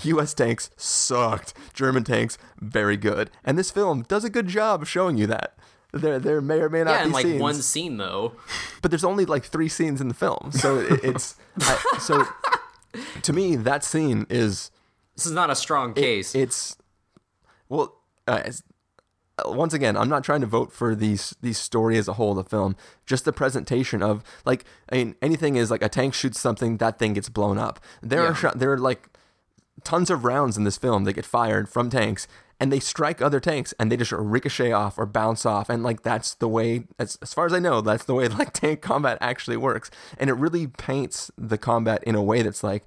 U S tanks sucked, German tanks very good, and this film does a good job of showing you that. There, there may or may not yeah, be in, like, scenes. Yeah, like one scene though. But there's only like three scenes in the film, so it, it's I, so to me that scene is. This is not a strong case. It, it's well, uh, it's, once again, I'm not trying to vote for these these story as a whole of the film. Just the presentation of, like, I mean, anything is like a tank shoots something, that thing gets blown up. There yeah. are sh- there are like tons of rounds in this film that get fired from tanks. And they strike other tanks, and they just ricochet off or bounce off, and like that's the way. As as far as I know, that's the way like tank combat actually works. And it really paints the combat in a way that's like,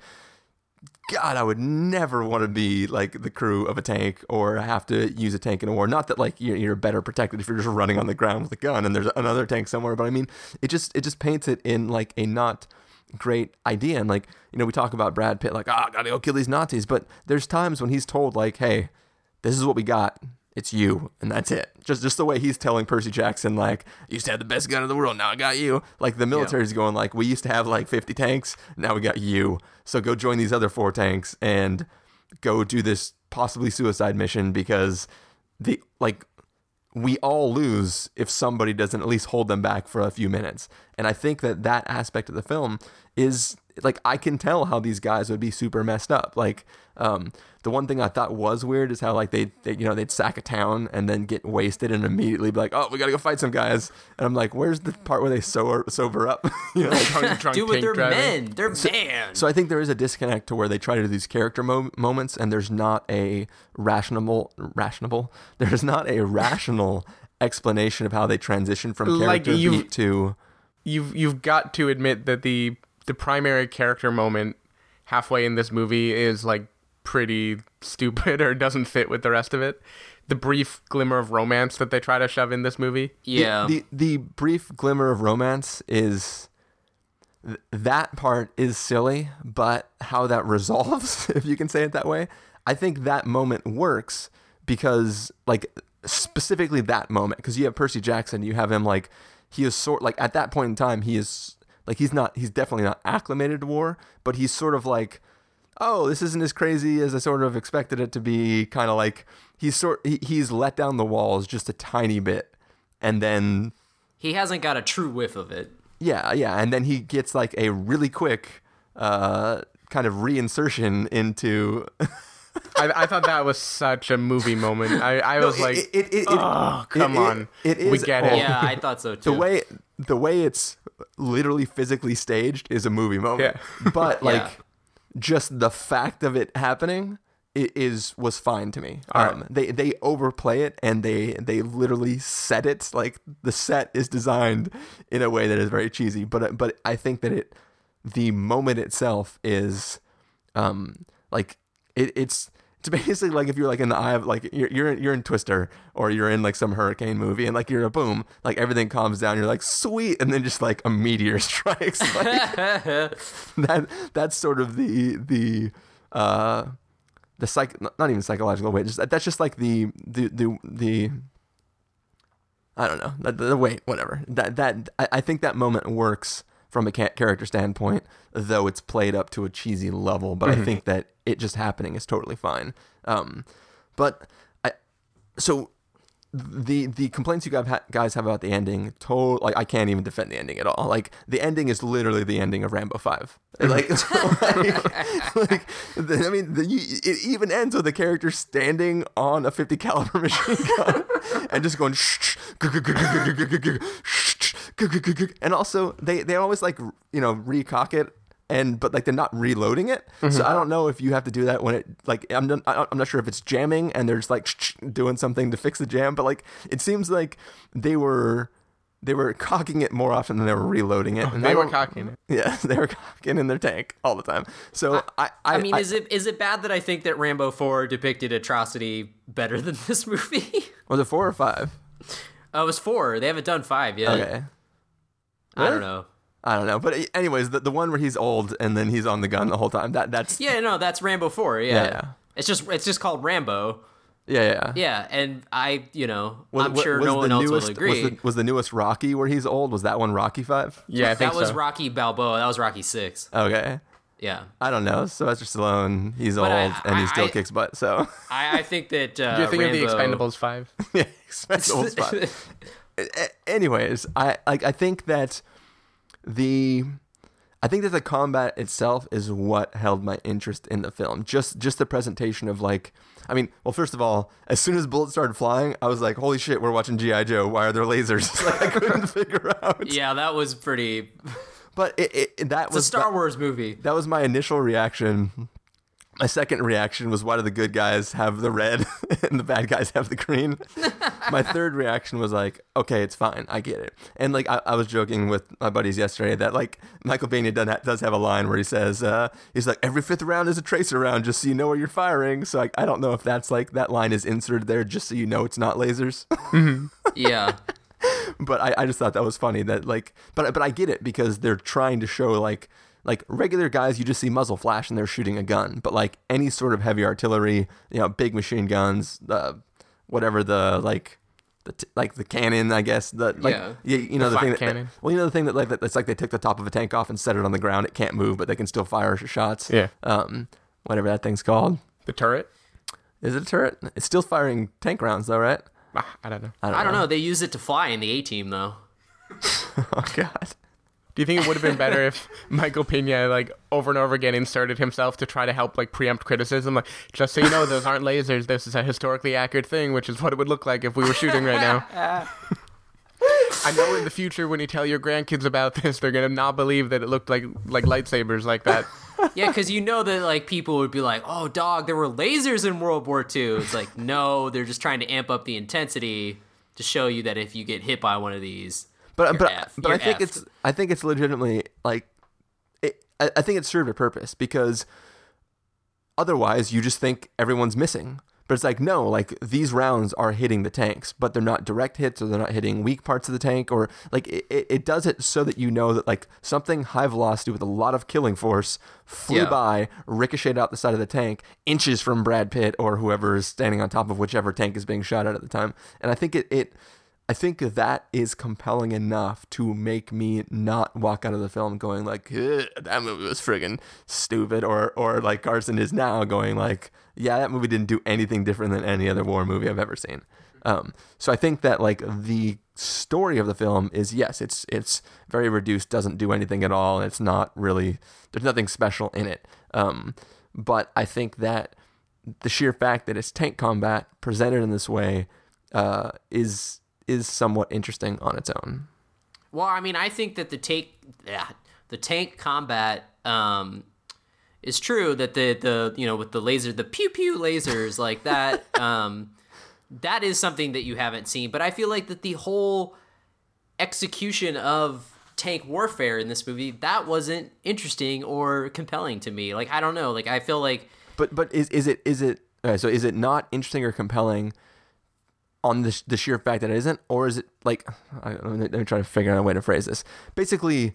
God, I would never want to be like the crew of a tank or have to use a tank in a war. Not that like you're, you're better protected if you're just running on the ground with a gun and there's another tank somewhere, but I mean, it just it just paints it in like a not great idea. And like, you know, we talk about Brad Pitt like, ah, oh, gotta go kill these Nazis, but there's times when he's told like, hey. This is what we got. It's you, and that's it. Just just the way he's telling Percy Jackson, like, you used to have the best gun in the world, now I got you. Like, the military's yeah. going, like, we used to have, like, fifty tanks, now we got you. So go join these other four tanks and go do this possibly suicide mission because, the like, we all lose if somebody doesn't at least hold them back for a few minutes. And I think that that aspect of the film is... Like, I can tell how these guys would be super messed up. Like, um, the one thing I thought was weird is how, like, they, they, you know, they'd sack a town and then get wasted and immediately be like, oh, we gotta go fight some guys. And I'm like, where's the part where they sober, sober up? You know, like, drunk, drunk dude, they're driving. men. They're so, man. So I think there is a disconnect to where they try to do these character mo- moments and there's not a rational, rational, there's not a rational explanation of how they transition from character like beat to... You've, you've got to admit that the... The primary character moment halfway in this movie is like pretty stupid or doesn't fit with the rest of it. The brief glimmer of romance that they try to shove in this movie. Yeah. The the, the brief glimmer of romance is th- that part is silly, but how that resolves, if you can say it that way, I think that moment works because like specifically that moment, because you have Percy Jackson, you have him like he is sort like at that point in time he is. Like, he's not, he's definitely not acclimated to war, but he's sort of like, oh, this isn't as crazy as I sort of expected it to be. Kind of like, he's sort, he, he's let down the walls just a tiny bit. And then... He hasn't got a true whiff of it. Yeah, yeah. And then he gets like a really quick uh, kind of reinsertion into... I, I thought that was such a movie moment. I, I no, was it, like, it, it, it, oh, it, come it, on. It, it we get it. Yeah, I thought so too. The way the way it's literally physically staged is a movie moment. Yeah. But like yeah. just the fact of it happening it is was fine to me. All um, right. They they overplay it and they, they literally set it. Like the set is designed in a way that is very cheesy. But but I think that it the moment itself is um like... It, it's it's basically like if you're like in the eye of like you're you're you're in Twister or you're in like some hurricane movie and like you're a boom like everything calms down you're like sweet and then just like a meteor strikes like, that that's sort of the the uh the psych not even psychological way just that's just like the the the, the I don't know the, the wait whatever that that I, I think that moment works. From a character standpoint, though it's played up to a cheesy level, but mm-hmm. I think that it just happening is totally fine. Um, but I, so the the complaints you guys have about the ending, to, like I can't even defend the ending at all. Like the ending is literally the ending of Rambo Five. Like, like, like I mean, the, you, it even ends with a character standing on a fifty caliber machine gun and just going shh, shh. And also, they, they always, like, you know, recock it, and but, like, they're not reloading it. Mm-hmm. So I don't know if you have to do that when it, like, I'm not, I'm not sure if it's jamming and they're just, like, doing something to fix the jam. But, like, it seems like they were they were cocking it more often than they were reloading it. And they, they were cocking it. Yeah, they were cocking in their tank all the time. So I... I, I, I mean, I, is it is it bad that I think that Rambo four depicted atrocity better than this movie? Was it four or five? Oh, it was four. They haven't done five yet. Okay. Really? I don't know. I don't know. But anyways, the, the one where he's old and then he's on the gun the whole time, that that's... Yeah, no, that's Rambo four, yeah. yeah. It's just it's just called Rambo. Yeah, yeah, yeah. And I, you know, was, I'm sure no one else will agree. Was the, was the newest Rocky where he's old? Was that one Rocky Five? Yeah, I think so. That was Rocky Balboa. That was Rocky Six. Okay. Yeah. I don't know. Sylvester Stallone, he's old and he still kicks butt. So I, I think that uh, you're thinking of the Expendables Five. Yeah, Expendables Five. Anyways, I like. I think that the. I think that the combat itself is what held my interest in the film. Just just the presentation of like, I mean, well, first of all, as soon as bullets started flying, I was like, holy shit, we're watching G I Joe. Why are there lasers? Like, I couldn't figure out. Yeah, that was pretty. But it, it, it that it's was a Star that, Wars movie. That was my initial reaction. My second reaction was, why do the good guys have the red and the bad guys have the green? My third reaction was like, okay, it's fine. I get it. And like I, I was joking with my buddies yesterday that like Michael Peña does, does have a line where he says, uh, he's like, every fifth round is a tracer round just so you know where you're firing. So like, I don't know if that's like that line is inserted there just so you know it's not lasers. Yeah. But I, I just thought that was funny that like, but but I get it because they're trying to show like, like regular guys, you just see muzzle flash and they're shooting a gun. But like any sort of heavy artillery, you know, big machine guns, uh, whatever the like, the t- like the cannon, I guess. The like, yeah. You, you know the, the thing. That, that, well, you know the thing that like that's like they took the top of a tank off and set it on the ground. It can't move, but they can still fire shots. Yeah. Um, whatever that thing's called. The turret. Is it a turret? It's still firing tank rounds though, right? I don't know. I don't, I don't know. know. They use it to fly in the A-Team though. Oh God. Do you think it would have been better if Michael Peña, like, over and over again inserted himself to try to help, like, preempt criticism? Like, just so you know, those aren't lasers. This is a historically accurate thing, which is what it would look like if we were shooting right now. I know in the future when you tell your grandkids about this, they're going to not believe that it looked like like lightsabers like that. Yeah, because you know that, like, people would be like, oh, dog, there were lasers in World War Two. It's like, no, they're just trying to amp up the intensity to show you that if you get hit by one of these... But You're but F. but You're I think F'd. it's I think it's legitimately like it, I, I think it served a purpose because otherwise you just think everyone's missing. But it's like no, like these rounds are hitting the tanks, but they're not direct hits or they're not hitting weak parts of the tank or like it, it, it does it so that you know that like something high velocity with a lot of killing force flew yeah. by, ricocheted out the side of the tank, inches from Brad Pitt or whoever is standing on top of whichever tank is being shot at at the time. And I think it. it I think that is compelling enough to make me not walk out of the film going like, that movie was friggin' stupid, or or like Carson is now going like, yeah, that movie didn't do anything different than any other war movie I've ever seen. Um, so I think that like the story of the film is, yes, it's it's very reduced, doesn't do anything at all, and it's not really, there's nothing special in it. Um, but I think that the sheer fact that it's tank combat presented in this way uh, is... is somewhat interesting on its own. Well, I mean, I think that the take, yeah, the tank combat um, is true that the, the, you know, with the laser, the pew pew lasers like that, um, that is something that you haven't seen. But I feel like that the whole execution of tank warfare in this movie, that wasn't interesting or compelling to me. Like, I don't know. Like, I feel like. But, but is, is it, is it, all right, so is it not interesting or compelling on the, the sheer fact that it isn't, or is it like, I, let me try to figure out a way to phrase this. Basically,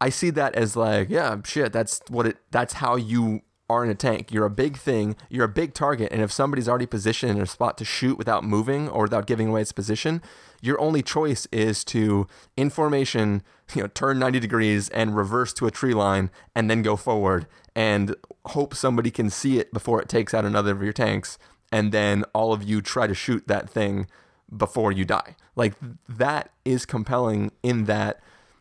I see that as like, yeah, shit, that's what it, that's how you are in a tank. You're a big thing, you're a big target, and if somebody's already positioned in a spot to shoot without moving or without giving away its position, your only choice is to, in formation, you know, turn ninety degrees and reverse to a tree line and then go forward and hope somebody can see it before it takes out another of your tanks. And then all of you try to shoot that thing before you die. Like, that is compelling in that,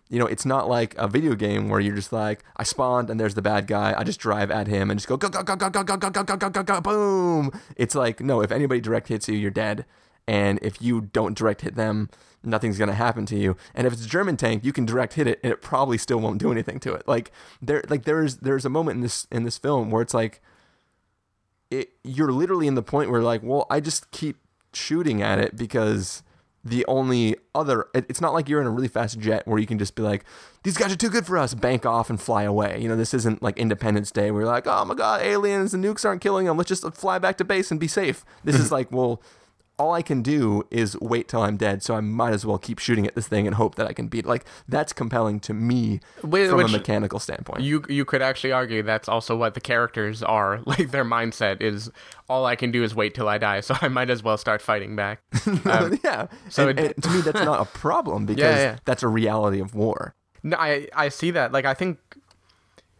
you know, it's not like a video game where you're just like, I spawned and there's the bad guy. I just drive at him and just go, go, go, go, go, go, go, go, go, go, go, go, go, boom. It's like, no, if anybody direct hits you, you're dead. And if you don't direct hit them, nothing's going to happen to you. And if it's a German tank, you can direct hit it and it probably still won't do anything to it. Like, there, like there's there's a moment in this in this film where it's like, It, you're literally in the point where like, well, I just keep shooting at it because the only other, it, it's not like you're in a really fast jet where you can just be like, these guys are too good for us, bank off and fly away. You know, this isn't like Independence Day where you're like, oh my God, aliens, the nukes aren't killing them. Let's just fly back to base and be safe. This is like, well, all I can do is wait till I'm dead, so I might as well keep shooting at this thing and hope that I can beat it. Like, that's compelling to me Which, from a mechanical standpoint. You you could actually argue that's also what the characters are. Like, their mindset is, all I can do is wait till I die, so I might as well start fighting back. Um, yeah. So and, it, and to me, that's not a problem, because yeah, yeah. that's a reality of war. No, I, I see that. Like, I think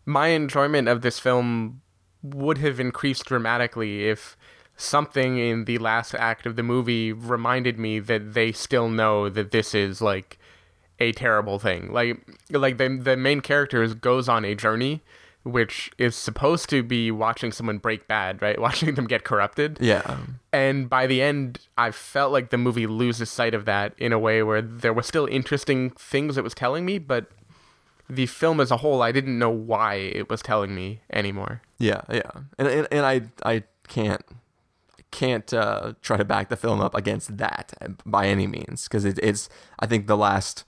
my enjoyment of this film would have increased dramatically if something in the last act of the movie reminded me that they still know that this is, like, a terrible thing. Like, like the, the main character goes on a journey, which is supposed to be watching someone break bad, right? Watching them get corrupted. Yeah. And by the end, I felt like the movie loses sight of that in a way where there were still interesting things it was telling me, but the film as a whole, I didn't know why it was telling me anymore. Yeah, yeah. And, and, and I, I can't... can't uh, try to back the film up against that by any means, because it, it's I think the last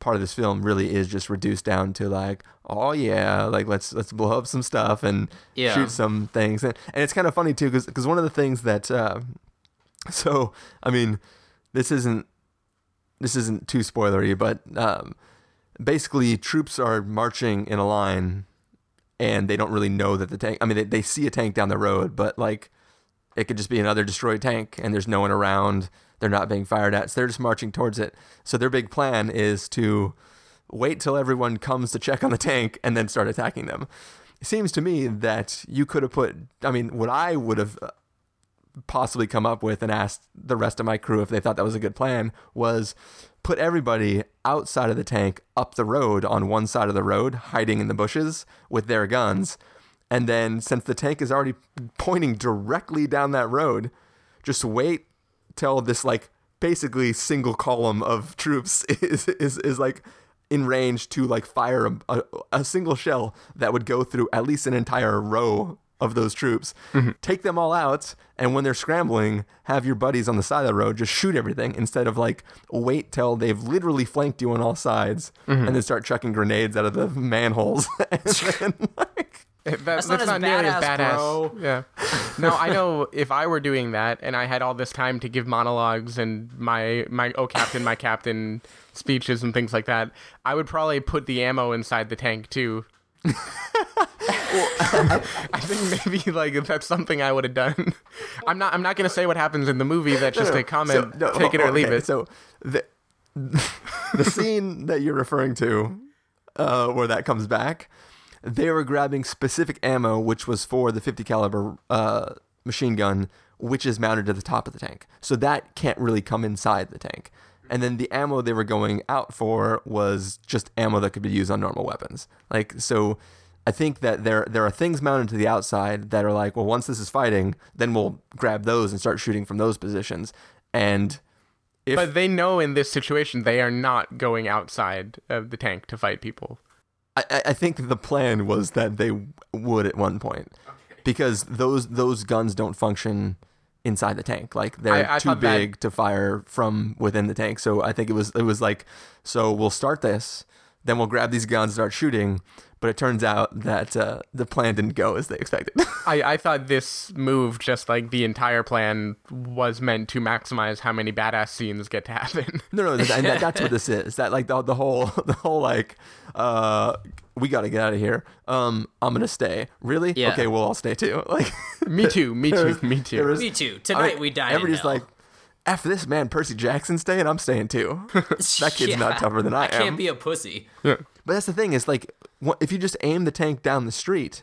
part of this film really is just reduced down to like, oh yeah, like let's let's blow up some stuff and yeah. shoot some things, and, and it's kind of funny too, because because one of the things that uh, so I mean this isn't this isn't too spoilery, but um, basically troops are marching in a line and they don't really know that the tank, I mean they, they see a tank down the road, but like it could just be another destroyed tank, and there's no one around. They're not being fired at, so they're just marching towards it. So their big plan is to wait till everyone comes to check on the tank and then start attacking them. It seems to me that you could have put... I mean, what I would have possibly come up with and asked the rest of my crew if they thought that was a good plan was put everybody outside of the tank up the road on one side of the road, hiding in the bushes with their guns. And then since the tank is already pointing directly down that road, just wait till this like basically single column of troops is is, is like in range to like fire a, a, a single shell that would go through at least an entire row of those troops. Mm-hmm. Take them all out, and when they're scrambling, have your buddies on the side of the road just shoot everything instead of like wait till they've literally flanked you on all sides, mm-hmm. and then start chucking grenades out of the manholes. and then, like, That, that's, that's not, not nearly as badass. Bro. Yeah. No, I know if I were doing that and I had all this time to give monologues and my, my oh captain, my captain speeches and things like that, I would probably put the ammo inside the tank too. Well, I think maybe like that's something I would have done. I'm not I'm not gonna say what happens in the movie, that's just no, no, a comment. So, no, take oh, it or okay. leave it. So the the scene that you're referring to, uh, where that comes back, they were grabbing specific ammo, which was for the fifty caliber uh, machine gun, which is mounted to the top of the tank. So that can't really come inside the tank. And then the ammo they were going out for was just ammo that could be used on normal weapons. Like, so I think that there there are things mounted to the outside that are like, well, once this is fighting, then we'll grab those and start shooting from those positions. And if but they know in this situation they are not going outside of the tank to fight people. I, I think the plan was that they would at one point, okay. because those those guns don't function inside the tank. Like they're I, I too big that... to fire from within the tank. So I think it was it was like, so we'll start this, then we'll grab these guns, and start shooting. But it turns out that uh, the plan didn't go as they expected. I, I thought this move, just like the entire plan, was meant to maximize how many badass scenes get to happen. No, no, and that, that's what this is. That like the, the whole, the whole like, uh, we got to get out of here. Um, I'm gonna stay. Really? Yeah. Okay, well I'll stay too. Like, me too, me too, was, me too, was, me too. Tonight I, we die. Everybody's in hell. Like, after this man Percy Jackson staying, I'm staying too. That kid's yeah. not tougher than I, I am. I can't be a pussy. Yeah. But that's the thing is like. If you just aim the tank down the street,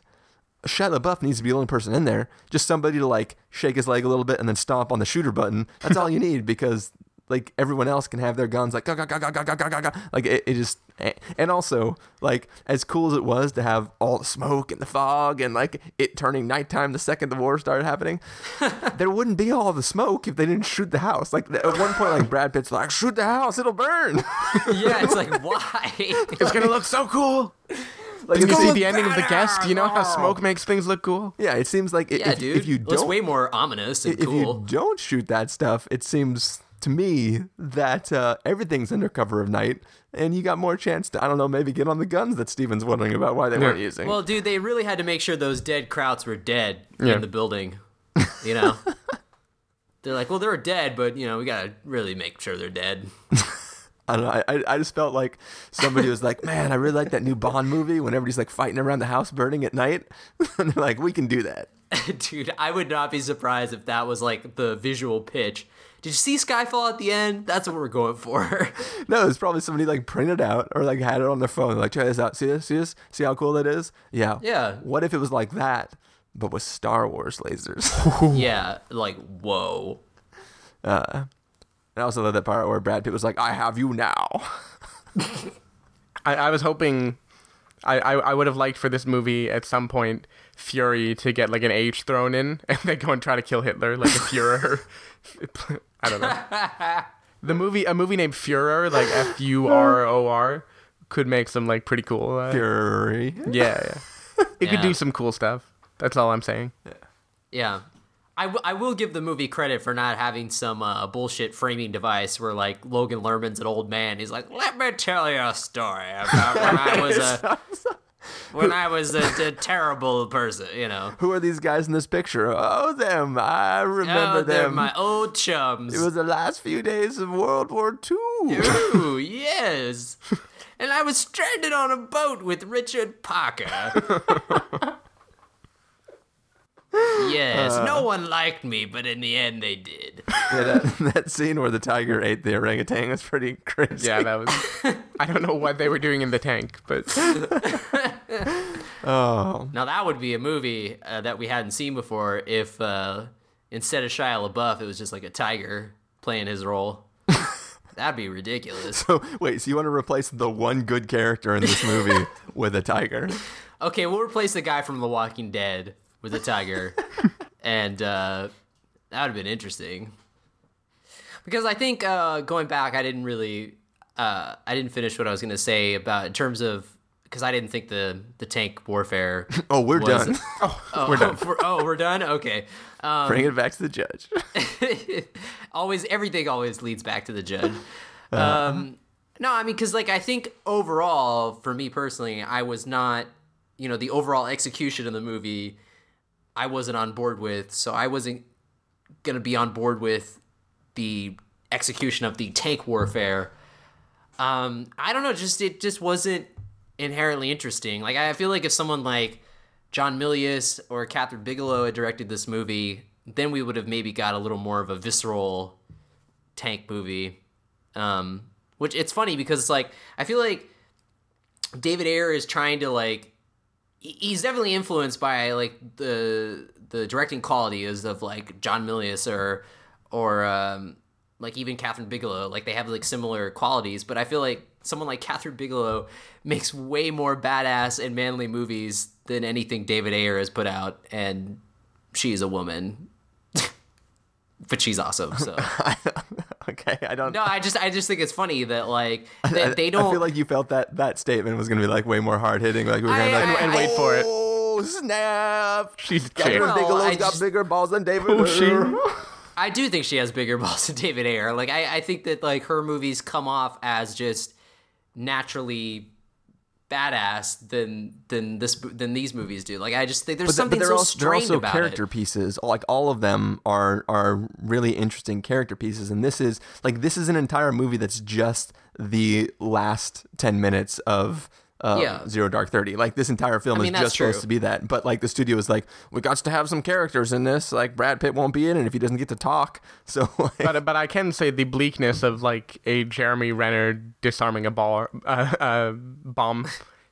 Shia LaBeouf needs to be the only person in there. Just somebody to like shake his leg a little bit and then stomp on the shooter button. That's all you need, because like everyone else can have their guns like, ga, ga, ga, ga, ga, ga, ga. Like it, it just, and also like as cool as it was to have all the smoke and the fog and like it turning nighttime the second the war started happening, there wouldn't be all the smoke if they didn't shoot the house. Like at one point, like Brad Pitt's like, shoot the house, it'll burn. Yeah, it's like, why? It's gonna look so cool. Like, did you see the ending better. Of The Guest? You know how smoke makes things look cool? Yeah, it seems like... It, yeah, if, dude. If you don't, it's way more ominous and if cool. If you don't shoot that stuff, it seems to me that uh, everything's under cover of night, and you got more chance to, I don't know, maybe get on the guns that Steven's wondering about why they yeah. weren't using. Well, dude, they really had to make sure those dead Krauts were dead yeah. in the building, you know? They're like, well, they're dead, but, you know, we got to really make sure they're dead. I don't know. I, I just felt like somebody was like, man, I really like that new Bond movie when everybody's like fighting around the house burning at night. And they're like, we can do that. Dude, I would not be surprised if that was like the visual pitch. Did you see Skyfall at the end? That's what we're going for. No, it's probably somebody like printed out or like had it on their phone. Like, try this out. See this? See this? See how cool that is? Yeah. Yeah. What if it was like that, but with Star Wars lasers? Yeah. Like, whoa. Uh, I also love that part where Brad Pitt was like, I have you now. I, I was hoping... I, I, I would have liked for this movie at some point Fury to get like an H thrown in and they go and try to kill Hitler like a Fuhrer. I don't know. The movie a movie named Fuhrer, like F U R O R, could make some like pretty cool uh, Fury. Yeah, yeah. It yeah. could do some cool stuff. That's all I'm saying. Yeah. Yeah. I, w- I will give the movie credit for not having some uh, bullshit framing device where, like, Logan Lerman's an old man. He's like, let me tell you a story about when I was a when I was a, a terrible person, you know. Who are these guys in this picture? Oh, them. I remember oh, them. They're my old chums. It was the last few days of World War Two. Ooh, yes. And I was stranded on a boat with Richard Parker. Yes, uh, no one liked me, but in the end they did. Yeah, that, that scene where the tiger ate the orangutan was pretty crazy. Yeah, that was... I don't know what they were doing in the tank, but... Oh. Now that would be a movie uh, that we hadn't seen before if uh, instead of Shia LaBeouf, it was just like a tiger playing his role. That'd be ridiculous. So, wait, so you want to replace the one good character in this movie with a tiger? Okay, we'll replace the guy from The Walking Dead with a tiger, and uh, that would have been interesting. Because I think, uh, going back, I didn't really, uh, I didn't finish what I was going to say about, in terms of, because I didn't think the, the tank warfare Oh, we're was, done. Oh, oh, we're done. Oh, for, oh, we're done? Okay. Um, Bring it back to the judge. Always, everything always leads back to the judge. Um, um, no, I mean, because, like, I think overall, for me personally, I was not, you know, the overall execution of the movie... I wasn't on board with, so I wasn't going to be on board with the execution of the tank warfare. Um, I don't know, just it just wasn't inherently interesting. Like, I feel like if someone like John Milius or Catherine Bigelow had directed this movie, then we would have maybe got a little more of a visceral tank movie. Um, which, it's funny because it's like, I feel like David Ayer is trying to like, he's definitely influenced by like the the directing qualities of like John Milius or or um, like even Catherine Bigelow. Like they have like similar qualities, but I feel like someone like Catherine Bigelow makes way more badass and manly movies than anything David Ayer has put out, and she's a woman, but she's awesome. So okay, I don't. No, I just I just think it's funny that like they, I, they don't. I feel like you felt that that statement was gonna be like way more hard hitting. Like we were gonna I, like, I, and I, wait I, for it. Oh snap! She's Catherine well, Bigelow's got bigger balls than David Ayer. I do think she has bigger balls than David Ayer. Like I, I think that like her movies come off as just naturally badass than than this than these movies do. Like I just think there's but something the, but so also, strange also about character it. Pieces. Like all of them are are really interesting character pieces, and this is like this is an entire movie that's just the last ten minutes of uh, yeah. Zero Dark Thirty. Like this entire film I mean, is just true. supposed to be that. But like the studio is like, we got to have some characters in this. Like Brad Pitt won't be in it if he doesn't get to talk. So, like, but but I can say the bleakness of like a Jeremy Renner disarming a ball uh, uh, bomb.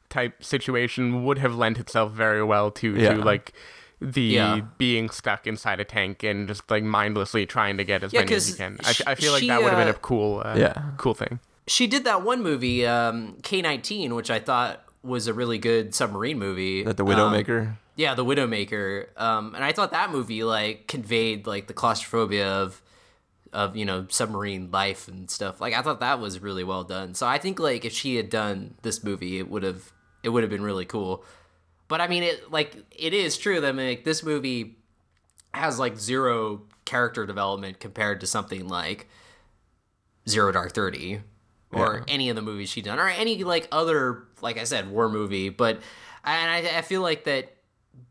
Type situation would have lent itself very well to, yeah. to like the yeah. being stuck inside a tank and just like mindlessly trying to get as yeah, many as you can. I, I feel she, like that would have been a cool, uh, yeah. cool thing. She did that one movie, um, K nineteen, which I thought was a really good submarine movie. That the Widowmaker. Um, yeah, the Widowmaker. Um, and I thought that movie like conveyed like the claustrophobia of of you know submarine life and stuff. Like I thought that was really well done. So I think like if she had done this movie, it would have. It would have been really cool. But I mean, it like it is true that I mean, like, this movie has like zero character development compared to something like Zero Dark Thirty or yeah. any of the movies she's done or any like other, like I said, war movie. But and I, I feel like that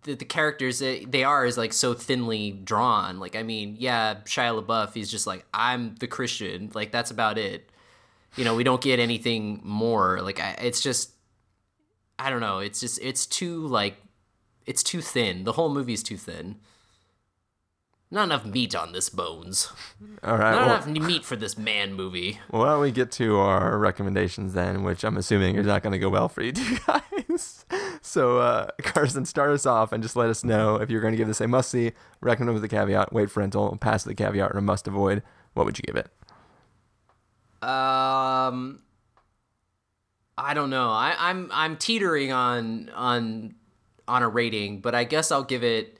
the, the characters that they are is like so thinly drawn. Like, I mean, yeah, Shia LaBeouf, he's just like, I'm the Christian. Like, that's about it. You know, we don't get anything more. Like, I, it's just, I don't know. It's just, it's too like, it's too thin. The whole movie's too thin. Not enough meat on this bones. All right. Not well, enough meat for this man movie. Well, why don't we get to our recommendations then, which I'm assuming is not going to go well for you two guys. So, uh, Carson, start us off and just let us know if you're going to give this a must-see, recommend with a caveat, wait for rental, pass the caveat, or must avoid. What would you give it? Um, I don't know. I, I'm I'm teetering on on on a rating, but I guess I'll give it.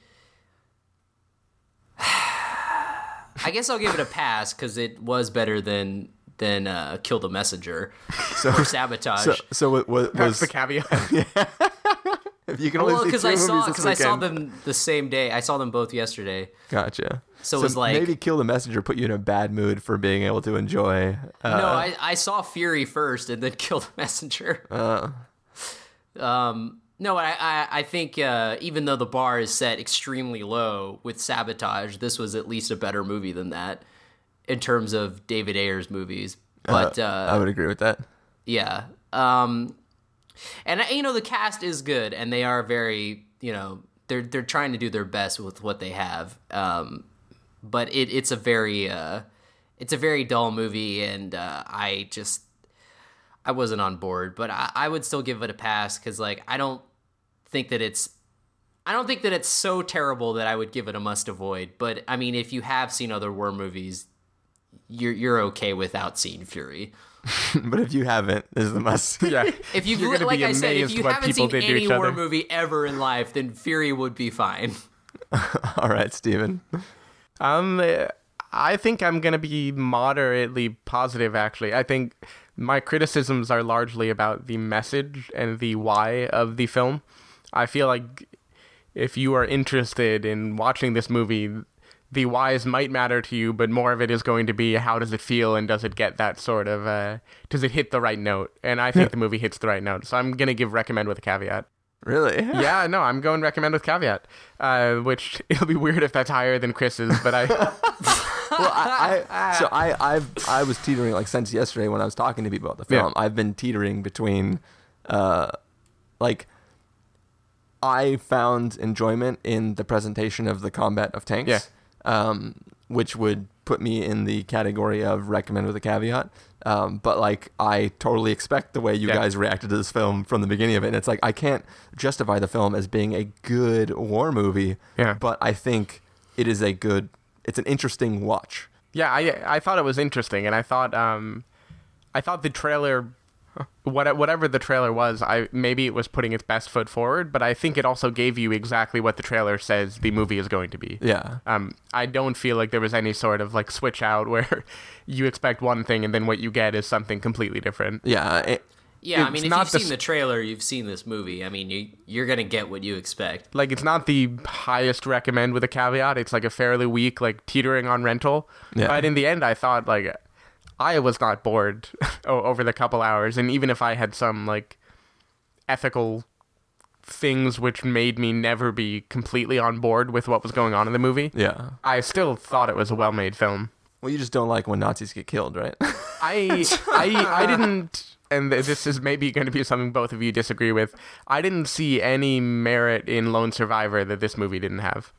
I guess I'll give it a pass because it was better than than uh, Kill the Messenger so, or Sabotage. So, so it was, was the caveat. Yeah. If you can only well, see two I movies saw, this Because I saw them the same day. I saw them both yesterday. Gotcha. So, so it was like maybe Kill the Messenger put you in a bad mood for being able to enjoy. Uh, no, I, I saw Fury first and then Kill the Messenger. Uh, um. No, I I, I think uh, even though the bar is set extremely low with Sabotage, this was at least a better movie than that in terms of David Ayer's movies. But uh, uh, I would agree with that. Yeah, um, and you know the cast is good, and they are very you know they're they're trying to do their best with what they have. Um, but it it's a very uh, it's a very dull movie, and uh, I just I wasn't on board. But I, I would still give it a pass because like I don't. think that it's I don't think that it's so terrible that I would give it a must avoid, but I mean if you have seen other war movies, you're you're okay without seeing Fury. But if you haven't, this is the must. Yeah. If you you're like I said, if you haven't seen any war other. movie ever in life, then Fury would be fine. All right, Steven. Um I think I'm going to be moderately positive actually. I think my criticisms are largely about the message and the why of the film. I feel like if you are interested in watching this movie, the whys might matter to you, but more of it is going to be how does it feel and does it get that sort of, uh, does it hit the right note? And I think yeah. the movie hits the right note. So I'm going to give recommend with a caveat. Really? Yeah, no, I'm going recommend with caveat, uh, which it'll be weird if that's higher than Chris's, but I... Well, I, I so I I've, I was teetering like since yesterday when I was talking to people about the film. Yeah. I've been teetering between, uh, like... I found enjoyment in the presentation of the combat of tanks, yeah. um, which would put me in the category of recommend with a caveat. Um, but like, I totally expect the way you yeah. guys reacted to this film from the beginning of it. And it's like, I can't justify the film as being a good war movie, yeah. but I think it is a good, it's an interesting watch. Yeah. I, I thought it was interesting. And I thought, um, I thought the trailer What, whatever the trailer was, I maybe it was putting its best foot forward, but I think it also gave you exactly what the trailer says the movie is going to be. Yeah. Um, I don't feel like there was any sort of like switch out where you expect one thing and then what you get is something completely different. Yeah. It, yeah. I mean, if you've the, seen the trailer, you've seen this movie. I mean, you, you're going to get what you expect. Like, it's not the highest recommend with a caveat. It's like a fairly weak, like teetering on rental. Yeah. But in the end, I thought like... I was not bored over the couple hours, and even if I had some, like, ethical things which made me never be completely on board with what was going on in the movie, yeah, I still thought it was a well-made film. Well, you just don't like when Nazis get killed, right? I, I, I didn't, and this is maybe going to be something both of you disagree with, I didn't see any merit in Lone Survivor that this movie didn't have.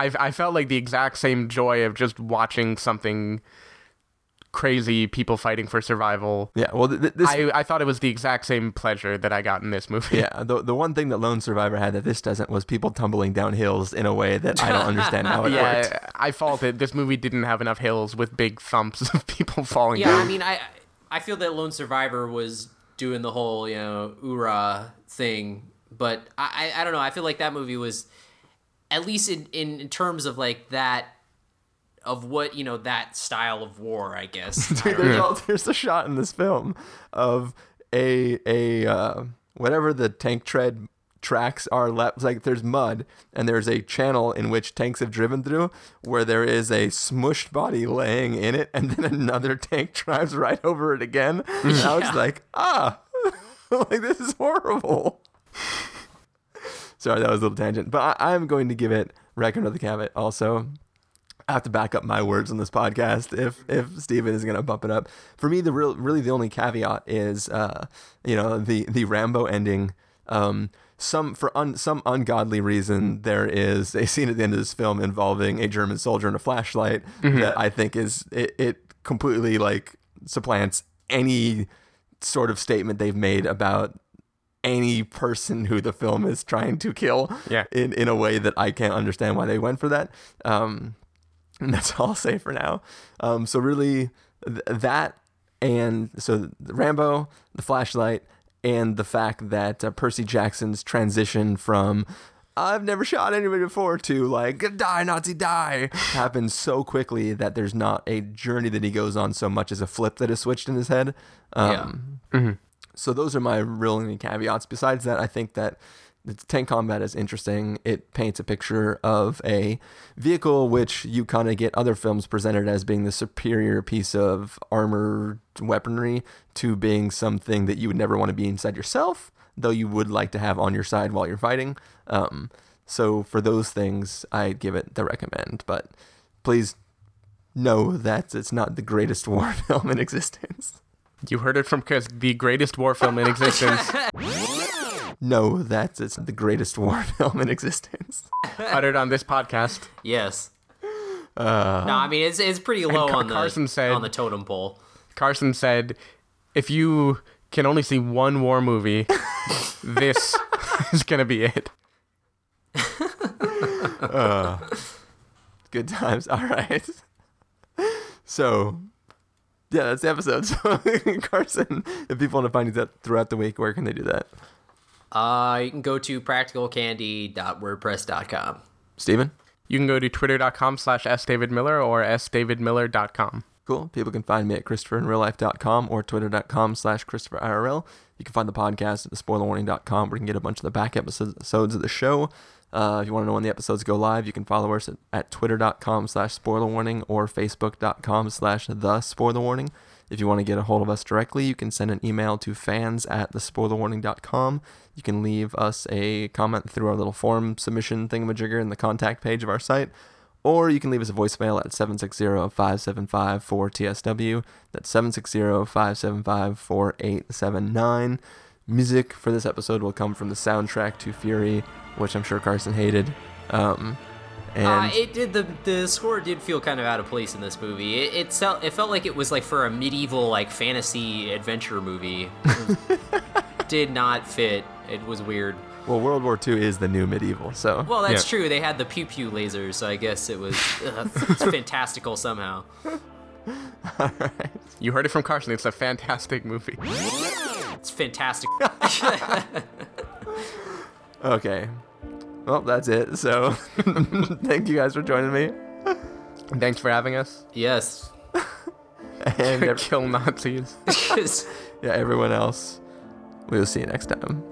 I, I felt like the exact same joy of just watching something... crazy people fighting for survival. Yeah, well, th- this I, I thought it was the exact same pleasure that I got in this movie. Yeah, the the one thing that Lone Survivor had that this doesn't was people tumbling down hills in a way that I don't understand how it yeah, worked. Yeah, I faulted this movie didn't have enough hills with big thumps of people falling. Yeah, down. I mean, I I feel that Lone Survivor was doing the whole you know oorah thing, but I I don't know. I feel like that movie was at least in in, in terms of like that. Of what, you know, that style of war, I guess. Dude, there's, all, there's a shot in this film of a, a uh, whatever the tank tread tracks are left. Like, there's mud, and there's a channel in which tanks have driven through where there is a smushed body laying in it, and then another tank drives right over it again. Yeah. And I was like, ah, like, this is horrible. Sorry, that was a little tangent. But I, I'm going to give it Requiem of the Cabot also. I have to back up my words on this podcast if if Steven is going to bump it up. For me, the real, really the only caveat is, uh, you know, the, the Rambo ending. Um, some for un, some ungodly reason, there is a scene at the end of this film involving a German soldier and a flashlight mm-hmm. that I think is, it, it completely, like, supplants any sort of statement they've made about any person who the film is trying to kill yeah. in, in a way that I can't understand why they went for that. Um, and that's all I'll say for now. Um, so really th- that and so the Rambo, the flashlight, and the fact that uh, Percy Jackson's transition from I've never shot anybody before to like die Nazi die happens so quickly that there's not a journey that he goes on so much as a flip that is switched in his head. Um, yeah. Mm-hmm. So those are my real only caveats. Besides that, I think that the tank combat is interesting. It paints a picture of a vehicle, which you kind of get other films presented as being the superior piece of armored weaponry to being something that you would never want to be inside yourself, though you would like to have on your side while you're fighting. Um, so for those things, I give it the recommend. But please know that it's not the greatest war film in existence. You heard it from Chris, the greatest war film in existence. No, that's it's the greatest war film in existence. Uttered on this podcast. Yes. Uh, no, I mean, it's it's pretty low Car- on, the, said, on the totem pole. Carson said, if you can only see one war movie, this is going to be it. uh, good times. All right. So... yeah, that's the episode. So, Carson, if people want to find you throughout the week, where can they do that? Uh, you can go to practical candy dot wordpress dot com. Steven? You can go to twitter.com slash sdavidmiller or s david miller dot com. Cool. People can find me at christopher in real life dot com or twitter.com slash christopherirl. You can find the podcast at the spoiler warning dot com where you can get a bunch of the back episodes of the show. Uh, if you want to know when the episodes go live, you can follow us at, at twitter.com slash spoiler warning or facebook.com slash the spoiler warning. If you want to get a hold of us directly, you can send an email to fans at the spoiler warning dot com. You can leave us a comment through our little form submission thingamajigger in the contact page of our site. Or you can leave us a voicemail at seven six zero, five seven five, four T S W. That's seven six zero, five seven five, four eight seven nine. Music for this episode will come from the soundtrack to Fury, which I'm sure Carson hated. Um, and uh, it did the the score did feel kind of out of place in this movie. It it, sell, it felt like it was like for a medieval like fantasy adventure movie. Did not fit. It was weird. Well, World War Two is the new medieval, so well that's yeah. true. They had the pew pew lasers, so I guess it was uh, it's fantastical somehow. All right, you heard it from Carson. It's a fantastic movie. It's fantastic. Okay. Well, that's it. So thank you guys for joining me. Thanks for having us. Yes. And every- kill Nazis. Yeah, everyone else. We'll see you next time.